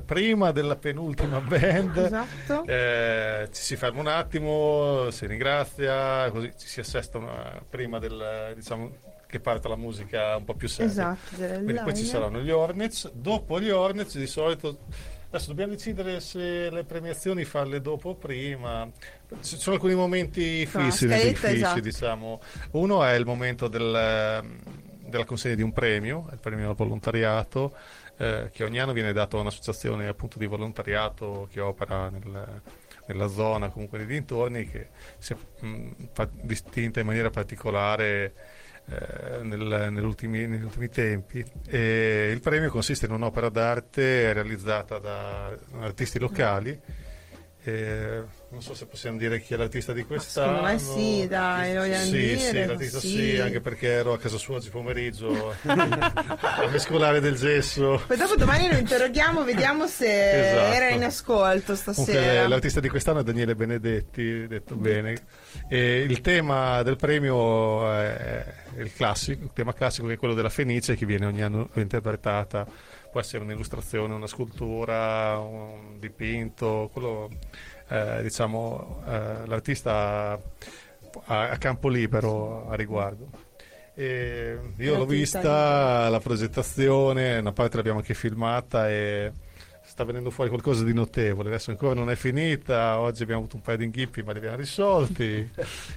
prima della penultima band ci si ferma un attimo, si ringrazia, così ci si assesta prima del, diciamo, che parte la musica un po' più seria. Quindi poi ci saranno gli Hornets. Dopo gli Hornets di solito adesso dobbiamo decidere se le premiazioni farle dopo o prima. Ci sono alcuni momenti fissi, diciamo. Uno è il momento della consegna di un premio, il premio al volontariato, che ogni anno viene dato a un'associazione appunto di volontariato che opera nella zona, comunque nei dintorni, che si è distinta in maniera particolare negli ultimi tempi. E il premio consiste in un'opera d'arte realizzata da artisti locali. Non so se possiamo dire chi è l'artista di quest'anno. Ma sì, dai, l'artista, anche perché ero a casa sua oggi pomeriggio a mescolare del gesso. Poi dopo domani lo interroghiamo, vediamo se era in ascolto stasera. Comunque, l'artista di quest'anno è Daniele Benedetti, detto bene. E il tema del premio è il tema classico che è quello della Fenice, che viene ogni anno interpretata. Può essere un'illustrazione, una scultura, un dipinto, l'artista a campo libero a riguardo. E io l'ho vista la progettazione, una parte l'abbiamo anche filmata e sta venendo fuori qualcosa di notevole. Adesso ancora non è finita, oggi abbiamo avuto un paio di inghippi ma li abbiamo risolti,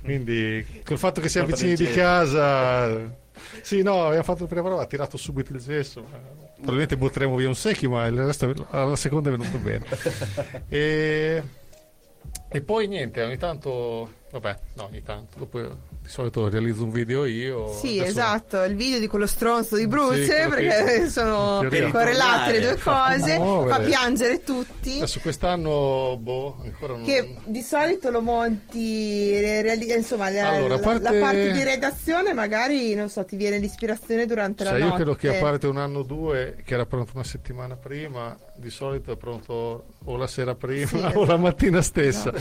quindi col fatto che siamo vicini di casa... Sì, no, abbiamo fatto la prima prova, ha tirato subito il gesso, probabilmente butteremo via un secchi, ma il resto alla seconda è venuto bene. E poi niente, ogni tanto dopo di solito realizzo un video io. Sì, il video di quello stronzo di Bruce, perché sono correlate le due cose, fa piangere tutti. Adesso quest'anno ancora non... Che di solito lo monti, la parte di redazione magari, non so, ti viene l'ispirazione durante la notte. Io credo che a parte un anno o due, che era pronto una settimana prima, di solito è pronto o la sera prima o la mattina stessa. No.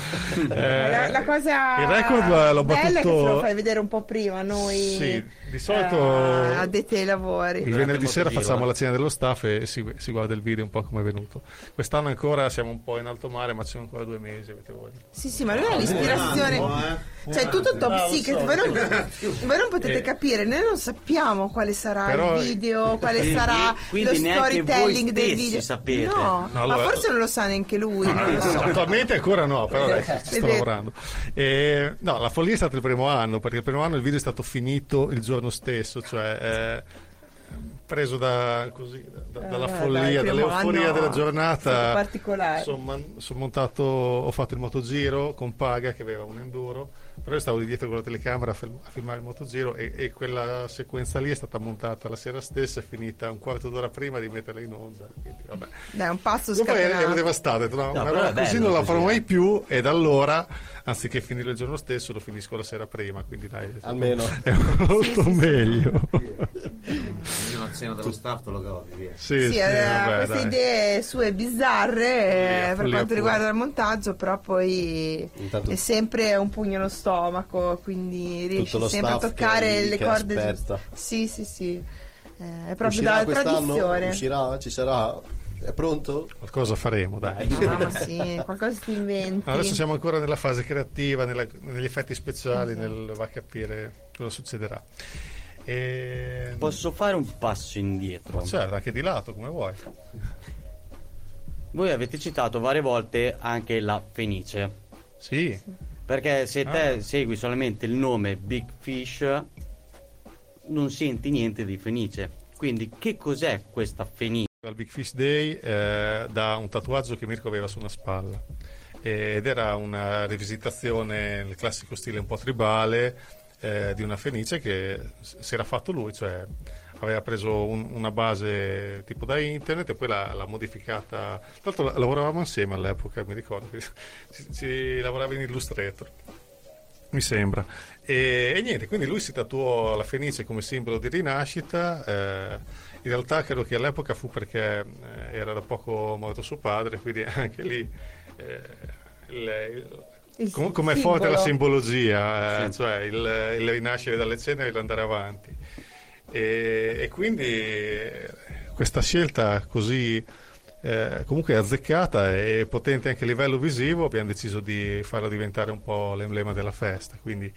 La cosa... Il record l'ho battuto... che lo fai vedere un po' prima noi. Sì, di solito addetti ai lavori. Il venerdì sera facciamo la cena dello staff e si guarda il video un po' come è venuto. Quest'anno ancora siamo un po' in alto mare, ma ci sono ancora 2 mesi, avete voglia. Sì, ma lui ha l'ispirazione. Cioè tutto top secret, voi non potete capire, noi non sappiamo quale sarà il video, quale sarà lo storytelling del video. Sapete. No, allora, ma forse non lo sa neanche lui. Attualmente ancora no, però ci sto lavorando. No, la follia è stata il primo anno, perché il primo anno il video è stato finito il giorno stesso, cioè preso dalla follia, dall'euforia della giornata particolare. Ho fatto il motogiro con Paga che aveva un enduro però io stavo di dietro con la telecamera a filmare il motogiro e quella sequenza lì è stata montata la sera stessa, è finita un quarto d'ora prima di metterla in onda, quindi vabbè. Dai, un passo scatenato. Dopo ero devastato, no, una roba così non la farò mai più, e da allora, anziché finirlo il giorno stesso, lo finisco la sera prima, quindi dai, almeno è molto meglio. Fino a cena dello staff lo godi, via. Sì, vabbè, queste idee sue bizzarre per quanto riguarda il montaggio, però poi intanto è sempre un pugno allo stomaco, quindi riesci sempre a toccare le corde. Esperta. Sì, sì, sì. È proprio uscirà dalla tradizione. Uscirà, ci sarà. È pronto? Qualcosa faremo, dai. No, ma sì, qualcosa si inventi. No, adesso siamo ancora nella fase creativa, negli effetti speciali, nel va a capire cosa succederà. E... posso fare un passo indietro? Certo, anche di lato, come vuoi. Voi avete citato varie volte anche la Fenice. Sì. Perché se te segui solamente il nome Big Fish non senti niente di Fenice. Quindi che cos'è questa Fenice? Al Big Fish Day da un tatuaggio che Mirko aveva su una spalla, ed era una rivisitazione nel classico stile un po' tribale di una fenice che si era fatto lui, cioè aveva preso una base tipo da internet e poi l'ha modificata. Tra l'altro lavoravamo insieme all'epoca, mi ricordo, ci lavorava in Illustrator, mi sembra, e niente, quindi lui si tatuò la fenice come simbolo di rinascita. In realtà credo che all'epoca fu perché era da poco morto suo padre, quindi anche lì come forte la simbologia, sì. Cioè il rinascere dalle ceneri e l'andare avanti. E quindi questa scelta così comunque azzeccata e potente anche a livello visivo, abbiamo deciso di farla diventare un po' l'emblema della festa, quindi...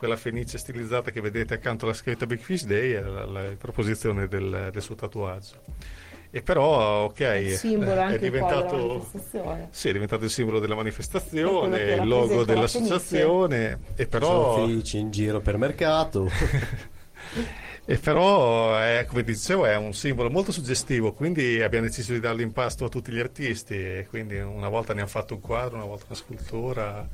quella fenice stilizzata che vedete accanto alla scritta Big Fish Day è la proposizione del suo tatuaggio. E però, ok, è diventato, sì, è diventato il simbolo della manifestazione, il logo dell'associazione, e però sono felici in giro per mercato. E però è, come dicevo, è un simbolo molto suggestivo, quindi abbiamo deciso di darlo in pasto a tutti gli artisti, e quindi una volta ne hanno fatto un quadro, una volta una scultura,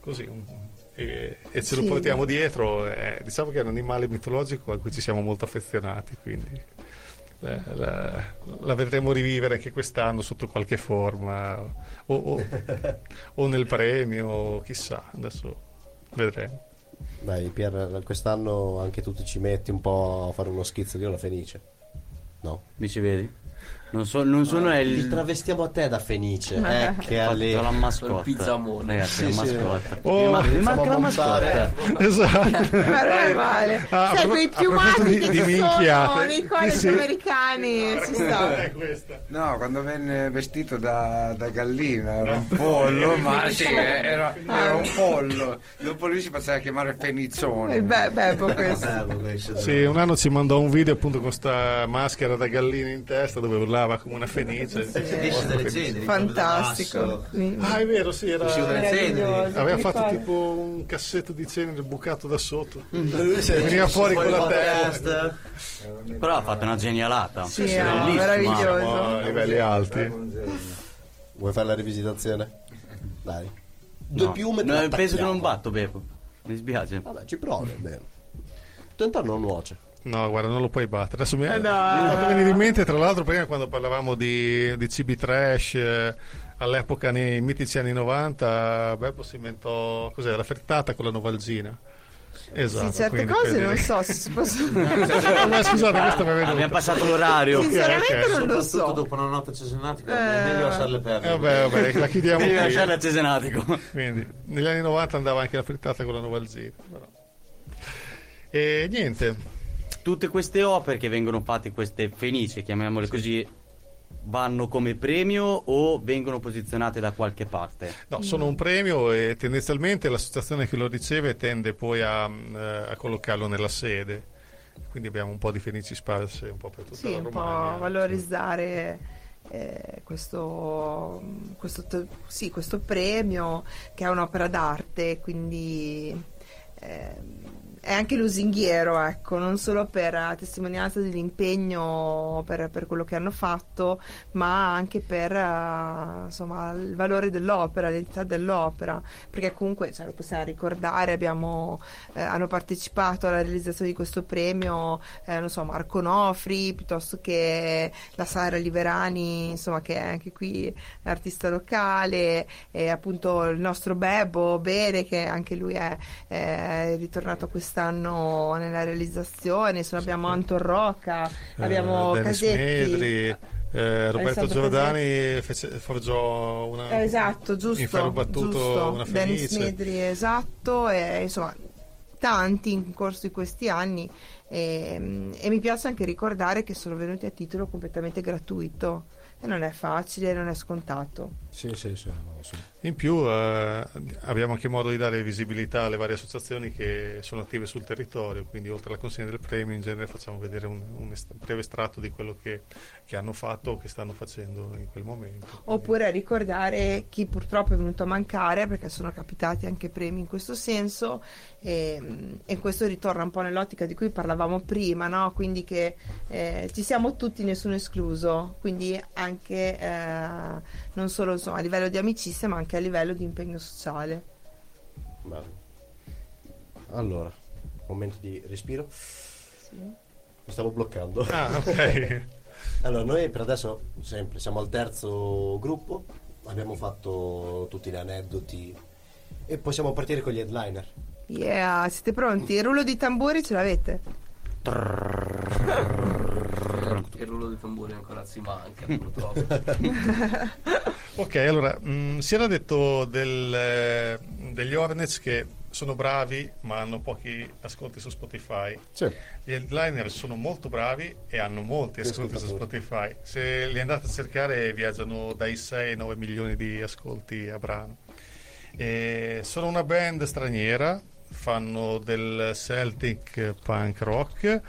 così e ce lo portiamo dietro. Diciamo che è un animale mitologico a cui ci siamo molto affezionati, quindi la vedremo rivivere anche quest'anno sotto qualche forma o nel premio, chissà, adesso vedremo. Dai Pier, quest'anno anche tu ti ci metti un po' a fare uno schizzo di una fenice, no? Mi ci vedi? Non sono li travestiamo a te da fenice, che ha la mascotte, il pizzamone, mascotte. Manca la mascotte. Esatto. Ma non è male. Sai, quei piumati che ci sono nei college americani, ci sta. No, quando venne vestito da gallina era un pollo, ma sì, era un pollo. Dopo lui si passava a chiamare fenizzone. Sì, un anno ci mandò un video appunto con sta maschera da gallina in testa dove urlava come una fenice, fantastico. Ah, è vero, sì, era aveva fatto tipo un cassetto di cenere bucato da sotto, veniva fuori con la testa, però ha fatto una genialata, sì, meraviglioso, a livelli alti. Vuoi fare la rivisitazione? Dai, due piume, penso che non batto, Beppo, mi spiace. Vabbè, ci provo, tanto non nuoce. No, guarda, non lo puoi battere. Adesso mi è fatto venire in mente, tra l'altro, prima quando parlavamo di cibi trash, all'epoca nei mitici anni 90, Beppo si inventò la frittata con la novalgina. Esatto, sì, certe cose non so se si possono. Ma scusate, questo mi è venuto. Abbiamo passato l'orario. Sinceramente non lo so. Dopo una notte a Cesenatico è meglio lasciarle perdere. Vabbè, la chiudiamo. Devi lasciarle a Cesenatico. Quindi, negli anni 90 andava anche la frittata con la novalgina. Però. E niente. Tutte queste opere che vengono fatte, queste fenici, chiamiamole così, vanno come premio o vengono posizionate da qualche parte? No, sono un premio e tendenzialmente l'associazione che lo riceve tende poi a collocarlo nella sede. Quindi abbiamo un po' di fenici sparse un po' per tutta la Romagna. Un po' valorizzare questo premio che è un'opera d'arte, quindi... è anche lusinghiero, ecco, non solo per testimonianza dell'impegno per quello che hanno fatto, ma anche per insomma il valore dell'opera, l'identità dell'opera, perché comunque, cioè, lo possiamo ricordare, abbiamo hanno partecipato alla realizzazione di questo premio non so, Marco Nofri, piuttosto che la Sara Liverani, insomma, che è anche qui artista locale, e appunto il nostro Bebo Bene, che anche lui è ritornato quest'anno nella realizzazione. Insomma, abbiamo Anton Rocca, abbiamo Dennis Casetti Medri, Roberto Giordani forgiò una in ferro battuto una Fenice, Dennis Medri, esatto, e insomma tanti in corso di questi anni, e mi piace anche ricordare che sono venuti a titolo completamente gratuito, e non è facile, non è scontato. Sì. In più abbiamo anche modo di dare visibilità alle varie associazioni che sono attive sul territorio, quindi oltre alla consegna del premio in genere facciamo vedere un breve estratto di quello che hanno fatto o che stanno facendo in quel momento. Oppure ricordare chi purtroppo è venuto a mancare, perché sono capitati anche premi in questo senso, e questo ritorna un po' nell'ottica di cui parlavamo prima, no? Quindi che ci siamo tutti, nessuno escluso, quindi anche non solo, insomma, a livello di amicizia, ma anche a livello di impegno sociale. Bello. Allora, momento di respiro. Sì. Mi stavo bloccando. Okay. Allora, noi per adesso sempre siamo al terzo gruppo, abbiamo fatto tutti gli aneddoti e possiamo partire con gli headliner. Yeah, siete pronti? Il rullo di tamburi ce l'avete? Il rullo di tamburi ancora si manca, purtroppo. Ok, allora, si era detto degli Hornets che sono bravi ma hanno pochi ascolti su Spotify. Sì. Gli headliner sono molto bravi e hanno molti ascolti su Spotify. Se li andate a cercare viaggiano dai 6 ai 9 milioni di ascolti a brano. Sono una band straniera, fanno del Celtic punk rock,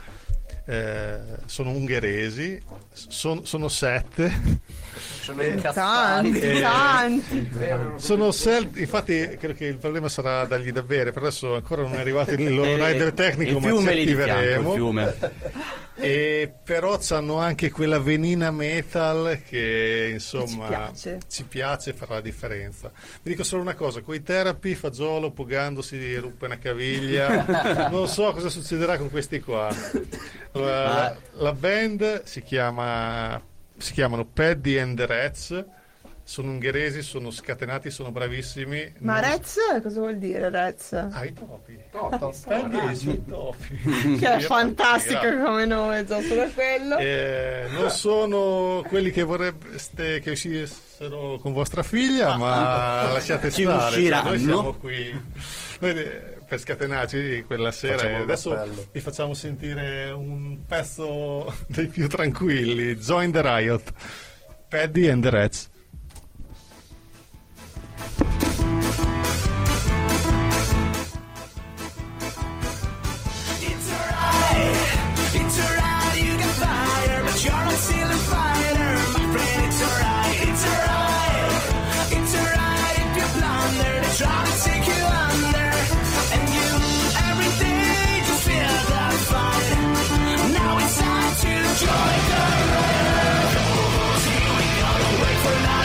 sono ungheresi, sono 7, sono tanti, sono infatti credo che il problema sarà dargli da bere, per adesso ancora non è arrivato il loro rider tecnico, ma ci attiveremo. E però hanno anche quella venina metal che insomma ci piace, farà la differenza. Vi dico solo una cosa: coi Therapy Fagiolo Pogando si ruppe una caviglia. Non so cosa succederà con questi qua. La band si chiamano Paddy and the Rats. Sono ungheresi, sono scatenati, sono bravissimi. Ma non... Rats? Cosa vuol dire Rats? I topi. Ungheresi, topi. Che è fantastico come nome, già solo quello. Non sono quelli che vorreste che uscissero con vostra figlia, ma lasciate stare. Noi siamo qui. Noi, per scatenarci quella sera, e adesso vi facciamo sentire un pezzo dei più tranquilli. Join the Riot, Paddy and the Rats. Join the ride. We'll see you in the way for now.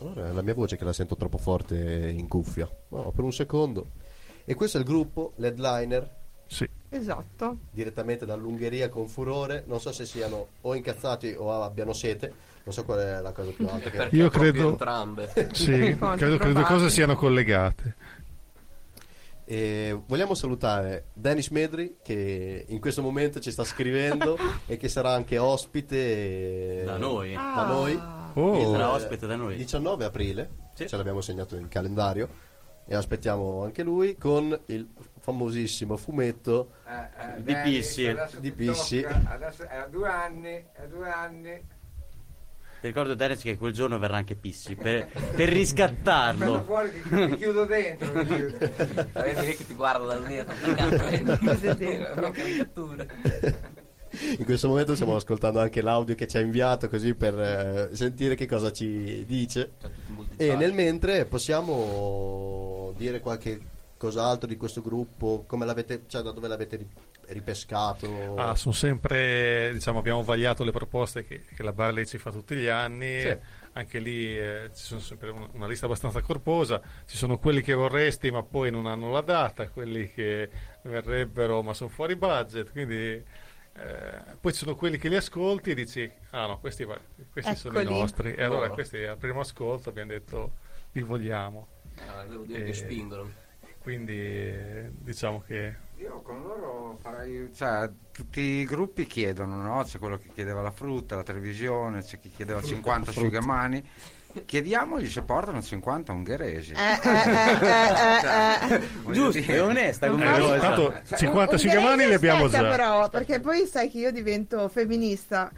Allora è la mia voce che la sento troppo forte in cuffia. No, per un secondo. E questo è il gruppo, l'headliner. Sì. Esatto. Direttamente dall'Ungheria con furore. Non so se siano o incazzati o abbiano sete. Non so qual è la cosa più alta che... Io credo entrambe. Sì, credo cose siano collegate. E vogliamo salutare Dennis Medri, che in questo momento ci sta scrivendo e che sarà anche ospite da noi. Da noi. Oh. Sarà ospite da noi 19 aprile, sì. Ce l'abbiamo segnato in calendario e aspettiamo anche lui con il famosissimo fumetto di Pissi. Adesso è a due anni. Ti ricordo, Dennis, che quel giorno verrà anche Pissi per riscattarlo. Aspetta fuori, ti chiudo dentro. Vedi che ti guardo da dietro. In questo momento stiamo ascoltando anche l'audio che ci ha inviato, così per sentire che cosa ci dice. E nel mentre possiamo dire qualche cos'altro di questo gruppo, come l'avete, cioè da dove l'avete ripescato? Ah, sono sempre, diciamo, abbiamo vagliato le proposte che la Barley ci fa tutti gli anni, sì. Anche lì ci sono sempre una lista abbastanza corposa, ci sono quelli che vorresti ma poi non hanno la data, quelli che verrebbero ma sono fuori budget, quindi poi ci sono quelli che li ascolti e dici ah no, questi sono i nostri, e allora questi al primo ascolto abbiamo detto li vogliamo. Devo dire che spingono, quindi diciamo che io con loro farei, cioè, tutti i gruppi chiedono, no? C'è quello che chiedeva la frutta, la televisione, c'è chi chiedeva 50 asciugamani. Chiediamogli se portano 50 ungheresi. Giusto, è onesta come cosa. Tanto 50 asciugamani li abbiamo già. Però, perché poi sai che io divento femminista.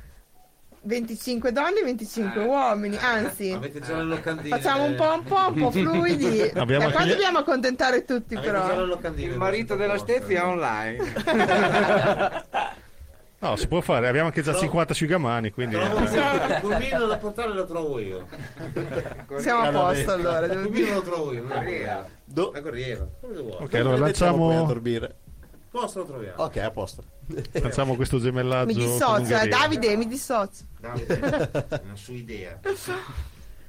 25 donne, 25 uomini, anzi avete già le locandine, facciamo un po' fluidi. Abbiamo qua dobbiamo accontentare tutti, però il marito della Steffi è online. No, si può fare, abbiamo anche già 50 asciugamani, quindi il cubino da portare lo trovo io. Siamo a posto allora. Il cubino lo trovo io, la corriera. Ok, allora lanciamo posto lo troviamo. Ok, a posto. Facciamo questo gemellaggio. Mi dissocio, Davide, mi dissocio. Davide, non su idea.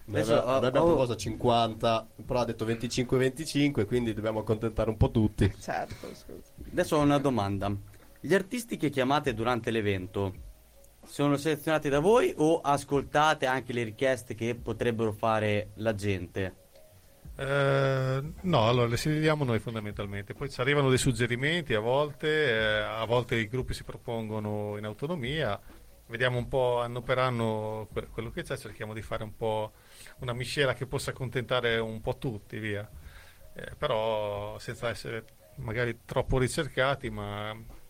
Adesso abbiamo proposto 50, però ha detto 25-25, quindi dobbiamo accontentare un po' tutti. Certo, scusa. Adesso ho una domanda. Gli artisti che chiamate durante l'evento sono selezionati da voi o ascoltate anche le richieste che potrebbero fare la gente? No, allora le scegliamo noi fondamentalmente, poi ci arrivano dei suggerimenti a volte i gruppi si propongono in autonomia, vediamo un po' anno per anno quello che c'è, cerchiamo di fare un po' una miscela che possa accontentare un po' tutti, via, però senza essere magari troppo ricercati, ma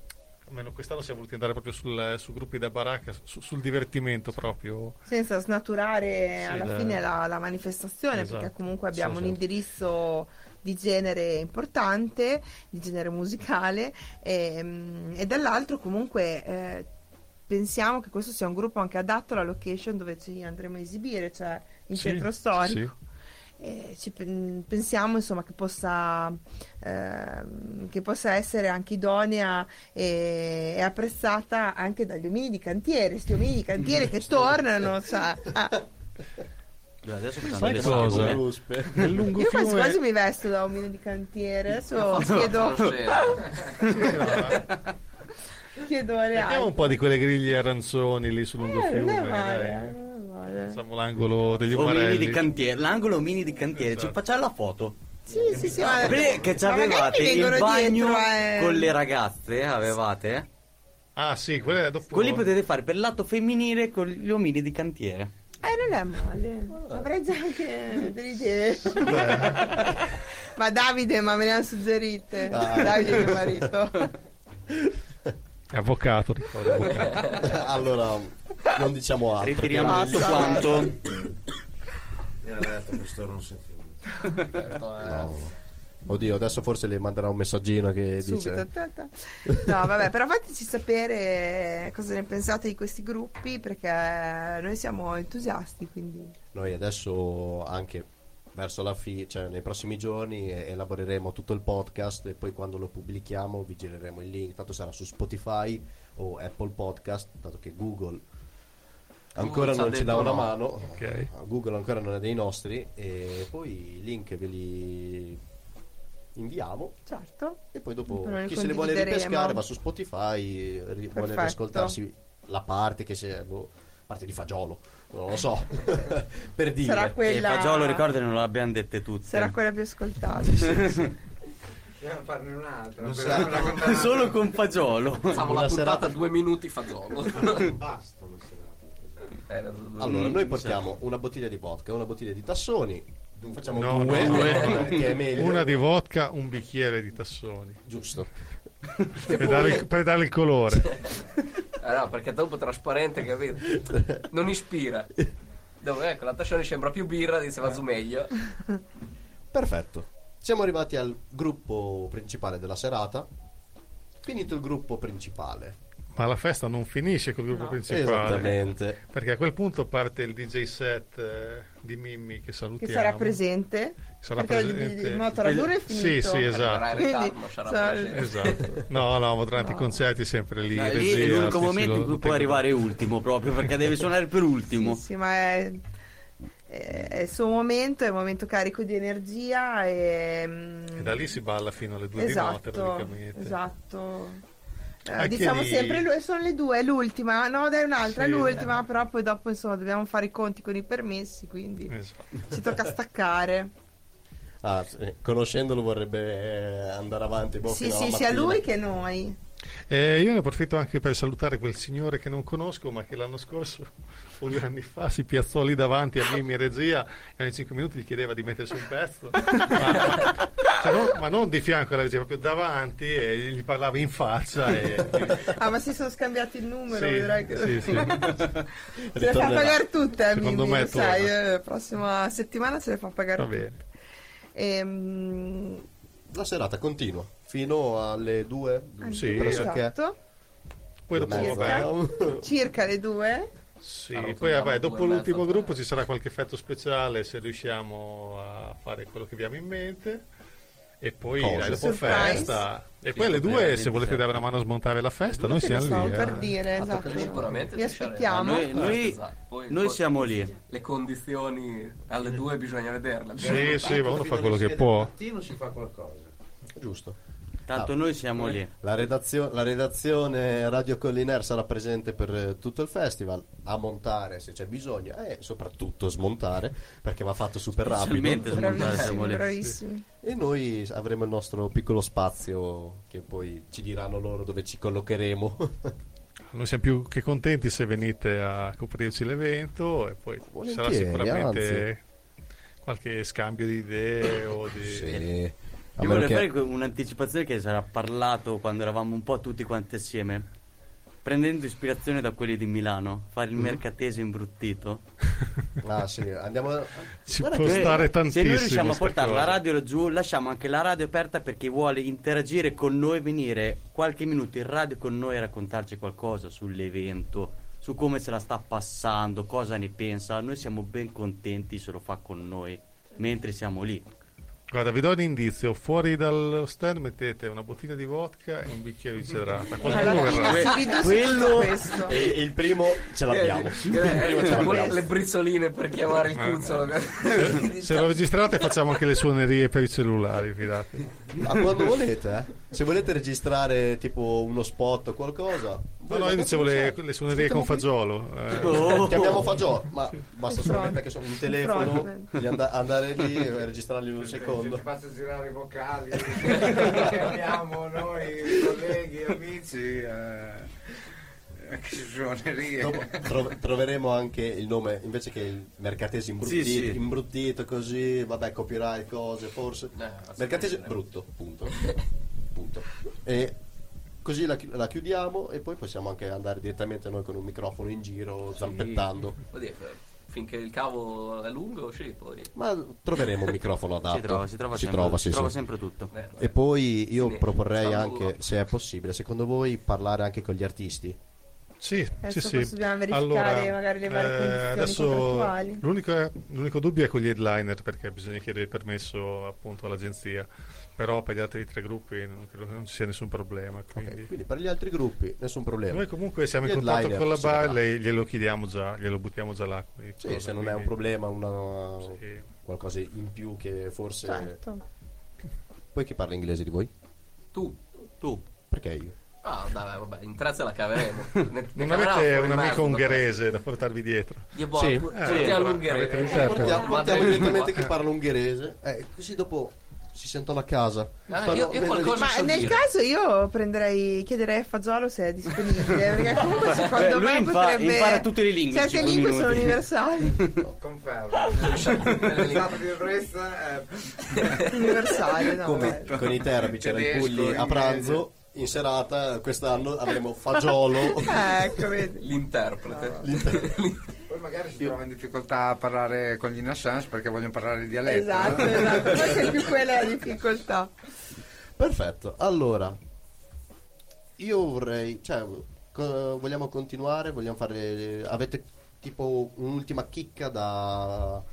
almeno quest'anno siamo voluti andare proprio su gruppi da baracca, sul divertimento proprio. Senza snaturare fine la manifestazione, esatto. Perché comunque abbiamo un indirizzo di genere importante, di genere musicale, e dall'altro comunque pensiamo che questo sia un gruppo anche adatto alla location dove ci andremo a esibire, cioè in centro storico. Sì. Pensiamo insomma che possa essere anche idonea e apprezzata anche dagli omini di cantiere, che tornano, cioè. Adesso sai cosa? Nel lungo io fiume... quasi mi vesto da omino di cantiere, adesso chiedo mettiamo un po' di quelle griglie arancioni lì sul lungo fiume. Facciamo l'angolo degli umarelli di cantiere, l'angolo mini di cantiere, esatto. Ci facciamo la foto. Sì, ma... Perché ci avevate il bagno dietro, con le ragazze, avevate? Ah sì, quelle dopo. Quelli potete fare per lato femminile con gli uomini di cantiere. Non è male. Avrei già anche delle idee. Ma Davide, me ne ha suggerite. Davide è mio marito. Avvocato, ricordo. Avvocato. Allora, non diciamo altro. Ritiriamo altro quanto. Questo non si finisce. No. Oddio, adesso forse le manderà un messaggino che subito, dice. No, vabbè, però fateci sapere cosa ne pensate di questi gruppi, perché noi siamo entusiasti, quindi. Noi adesso anche verso la fine, cioè nei prossimi giorni elaboreremo tutto il podcast e poi quando lo pubblichiamo vi gireremo il link, tanto sarà su Spotify o Apple Podcast, dato che Google ancora non ci dà una mano, okay. Google ancora non è dei nostri, e poi i link ve li inviamo, certo, e poi dopo chi se li vuole ripescare va su Spotify, vuole ascoltarsi la parte che c'è, parte di fagiolo, non lo so, per dire. Sarà quella... fagiolo, ricordi, non l'abbiamo dette tutte. Sarà quella più ascoltata. Dobbiamo farne un'altra, non solo con fagiolo. Facciamo la serata 2 minuti fagiolo. Basta. Allora, noi portiamo una bottiglia di vodka, una bottiglia di tassoni. Facciamo due. Che è meglio. Una di vodka, un bicchiere di tassoni. Giusto. Per dare il colore. No, perché dopo trasparente, capito? Non ispira. Dove, ecco, la tassone sembra più birra, dice va giù meglio. Perfetto. Siamo arrivati al gruppo principale della serata. Finito il gruppo principale. Ma la festa non finisce col gruppo principale. Esattamente. Perché a quel punto parte il DJ set di Mimmi, che salutiamo. Che sarà presente. Sarà presente. Il motoraduro è finito. Sì, esatto. Quindi, esatto. Ma durante i concerti sempre lì. No, regia, lì è l'unico momento in cui può arrivare ultimo, proprio perché deve suonare per ultimo. Sì, ma è il suo momento, è un momento carico di energia. E da lì si balla fino alle 2 di notte praticamente. Esatto. Diciamo lì... sempre sono le 2, è l'ultima, no dai un'altra, sì, è l'ultima, però poi dopo insomma dobbiamo fare i conti con i permessi, quindi ci tocca staccare. Conoscendolo vorrebbe andare avanti fino alla mattina. Sia lui che noi. Io ne approfitto anche per salutare quel signore che non conosco, ma che l'anno scorso o 2 anni fa si piazzò lì davanti a Mimmi regia e ogni 5 minuti gli chiedeva di mettersi un pezzo, ma non di fianco alla regia, proprio davanti, e gli parlava in faccia ma si sono scambiati il numero, vedrai che sì. Se le fa pagare tutte, secondo Mimmi, me sai, la prossima settimana se le fa pagare tutte. La serata continua fino alle 2, esatto. Poi dopo circa le 2. Sì, poi dopo l'ultimo gruppo ci sarà qualche effetto speciale, se riusciamo a fare quello che abbiamo in mente, e poi dopo festa. E poi alle 2, se volete dare una mano a smontare la festa, noi siamo lì. Per dire, esatto. Vi aspettiamo. Noi siamo lì. Le condizioni alle 2 bisogna vederle. Sì, ma uno fa quello che può. Al mattino si fa qualcosa. Giusto. Tanto noi siamo lì. La redazione Radio Collinera sarà presente per tutto il festival, a montare se c'è bisogno e soprattutto smontare, perché va fatto super rapido. Bravissimi. E noi avremo il nostro piccolo spazio che poi ci diranno loro dove ci collocheremo. Noi siamo più che contenti se venite a coprirci l'evento, e poi sarà sicuramente qualche scambio di idee o di... Sì. Io vorrei fare un'anticipazione che sarà parlato quando eravamo un po' tutti quanti assieme, prendendo ispirazione da quelli di Milano, fare il mercatese imbruttito. Ci può stare tantissimo. Se noi riusciamo a portare la radio laggiù, lasciamo anche la radio aperta per chi vuole interagire con noi, venire qualche minuto in radio con noi e raccontarci qualcosa sull'evento, su come se la sta passando, cosa ne pensa. Noi siamo ben contenti se lo fa con noi mentre siamo lì. Guarda, vi do un indizio: fuori dallo stand mettete una bottiglia di vodka e un bicchiere di cedrata. Quello è il primo, ce l'abbiamo. Le bricioline per chiamare il cuzzolo. Se lo registrate facciamo anche le suonerie per i cellulari, fidate. Ma quando volete, se volete registrare tipo uno spot o qualcosa. No, io dicevo le suonerie con fagiolo. Chiamiamo fagiolo, ma basta solamente che sono un telefono, andare lì e registrarli in un secondo. Ti faccio girare i vocali, chiamiamo noi, colleghi, amici. Che suonerie. Troveremo anche il nome, invece che il mercatese imbruttito, imbruttito così, copyright, cose, forse. Mercatese brutto, punto. E così la chiudiamo, e poi possiamo anche andare direttamente noi con un microfono in giro, zampettando. Finché il cavo è lungo, ma troveremo un microfono adatto. Si trova sempre tutto. E poi io proporrei anche, se è possibile, secondo voi, parlare anche con gli artisti. Sì, adesso sì, possiamo verificare, allora, magari le varie condizioni adesso contrattuali. L'unico dubbio è con gli headliner, perché bisogna chiedere il permesso appunto all'agenzia, però per gli altri tre gruppi non credo che non ci sia nessun problema, quindi per gli altri gruppi nessun problema. Noi comunque siamo in contatto con la bar e glielo chiediamo già, glielo buttiamo già là, quindi, sì, cosa, se non quindi... è un problema qualcosa in più che forse certo. Poi chi parla inglese di voi? Tu perché io? Ah, vabbè, in Trazia la caveremo. Non avete un amico ungherese da portarvi dietro? Sì, portiamo direttamente che parla ungherese. Così dopo si sentono a casa. Io qualcosa so nel dire. Caso io chiederei a Fagiolo se è disponibile, perché comunque secondo me potrebbe impara tutte le lingue. Cioè, le lingue sono universali. Confermo. Universale, no? Come con i Therapy c'era il Pulli a pranzo. In serata quest'anno avremo Fagiolo, ecco, l'interprete. No. Poi magari si trova in difficoltà a parlare con gli Innasense perché vogliono parlare il dialetto. Esatto. Forse è più quella la difficoltà. Perfetto. Allora, io vorrei, vogliamo continuare? Vogliamo fare? Avete tipo un'ultima chicca da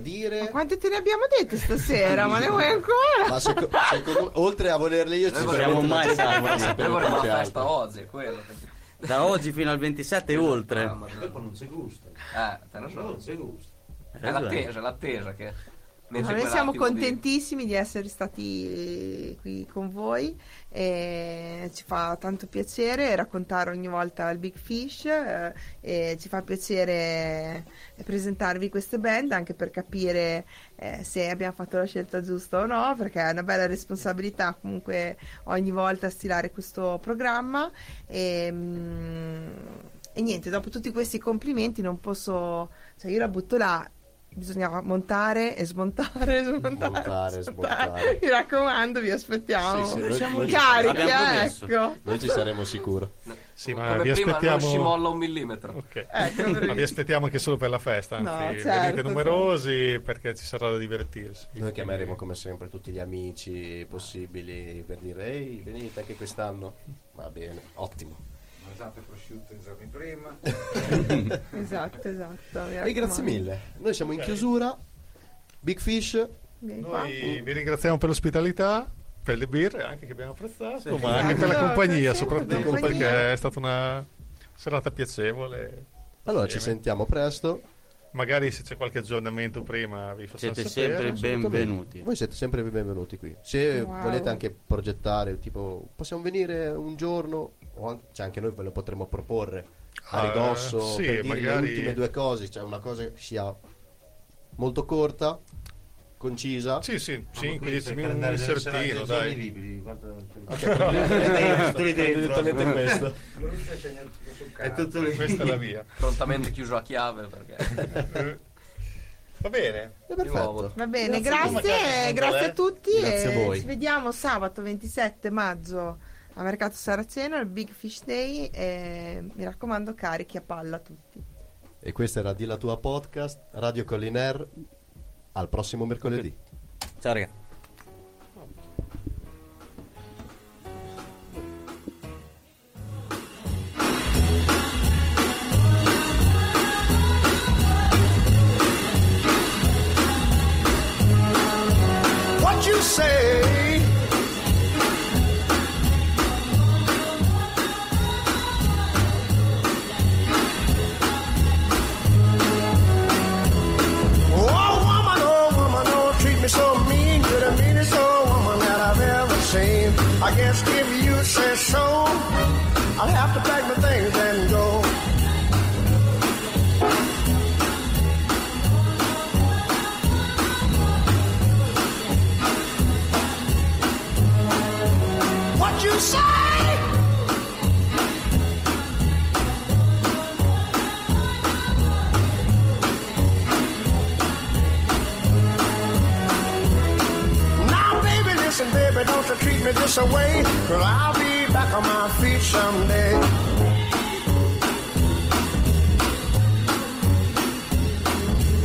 dire? Ma quante te ne abbiamo dette stasera? Ma ne vuoi ancora? Ma oltre a volerle io, noi ci vorremmo mai sapere. Noi vorremmo la festa oggi, quello. Da oggi fino al 27 e oltre. Ma dopo non si gusta. Te ne so. Non si gusta. È l'attesa che... Noi siamo contentissimi di essere stati qui con voi, e ci fa tanto piacere raccontare ogni volta il Big Fish, e ci fa piacere presentarvi queste band anche per capire se abbiamo fatto la scelta giusta o no, perché è una bella responsabilità comunque ogni volta stilare questo programma e niente, dopo tutti questi complimenti non posso, io la butto là. Bisogna montare e smontare. Mi raccomando, vi aspettiamo. Siamo carica, ecco. Noi ci saremo sicuri. Sì, ma come vi prima aspettiamo... non si molla un millimetro. Okay. Ma vi aspettiamo anche solo per la festa, anzi, no, certo, venite numerosi perché ci sarà da divertirsi. Noi chiameremo come sempre tutti gli amici possibili per dire ehi, venite anche quest'anno. Va bene, ottimo. Mangiate prosciutto i giorni prima. esatto. E grazie mille. Noi siamo in chiusura. Big Fish. Noi vi ringraziamo per l'ospitalità, per le birre anche che abbiamo apprezzato, ma anche per la compagnia, soprattutto perché è stata una serata piacevole. Allora ci sentiamo presto. Magari se c'è qualche aggiornamento prima vi facciamo sapere. Siete sempre benvenuti. Voi siete sempre benvenuti qui. Se volete anche progettare, tipo possiamo venire un giorno, cioè anche noi ve lo potremmo proporre a ridosso, per dire magari... le ultime due cose, cioè una cosa che sia molto corta, concisa. Sì, 5-10 minuti, un insertino, dai. È tutto lì. Questa è la via. Prontamente chiuso a chiave perché... Va bene, perfetto. Va bene, grazie a tutti e ci vediamo sabato 27 maggio. A Mercato Saraceno, il Big Fish Day, e mi raccomando carichi a palla tutti. E questa era Di la tua podcast, Radio Colliner, al prossimo mercoledì. Ciao ragazzi. What you say? I guess if you say so, I'll have to pack my things and go. What you say? Now, baby, listen, baby, don't you treat me this away, 'cause I'll be back on my feet someday.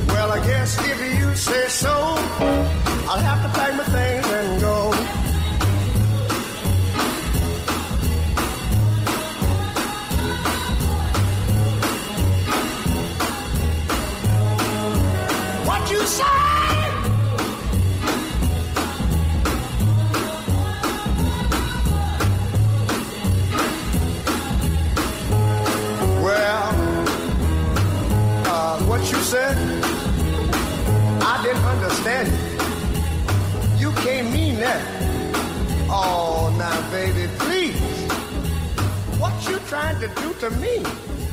Well, I guess if you say so, I'll have to pack my things and go. what you say. Well, what you said, I didn't understand it. You can't mean that. Oh, now, baby, please. What you trying to do to me?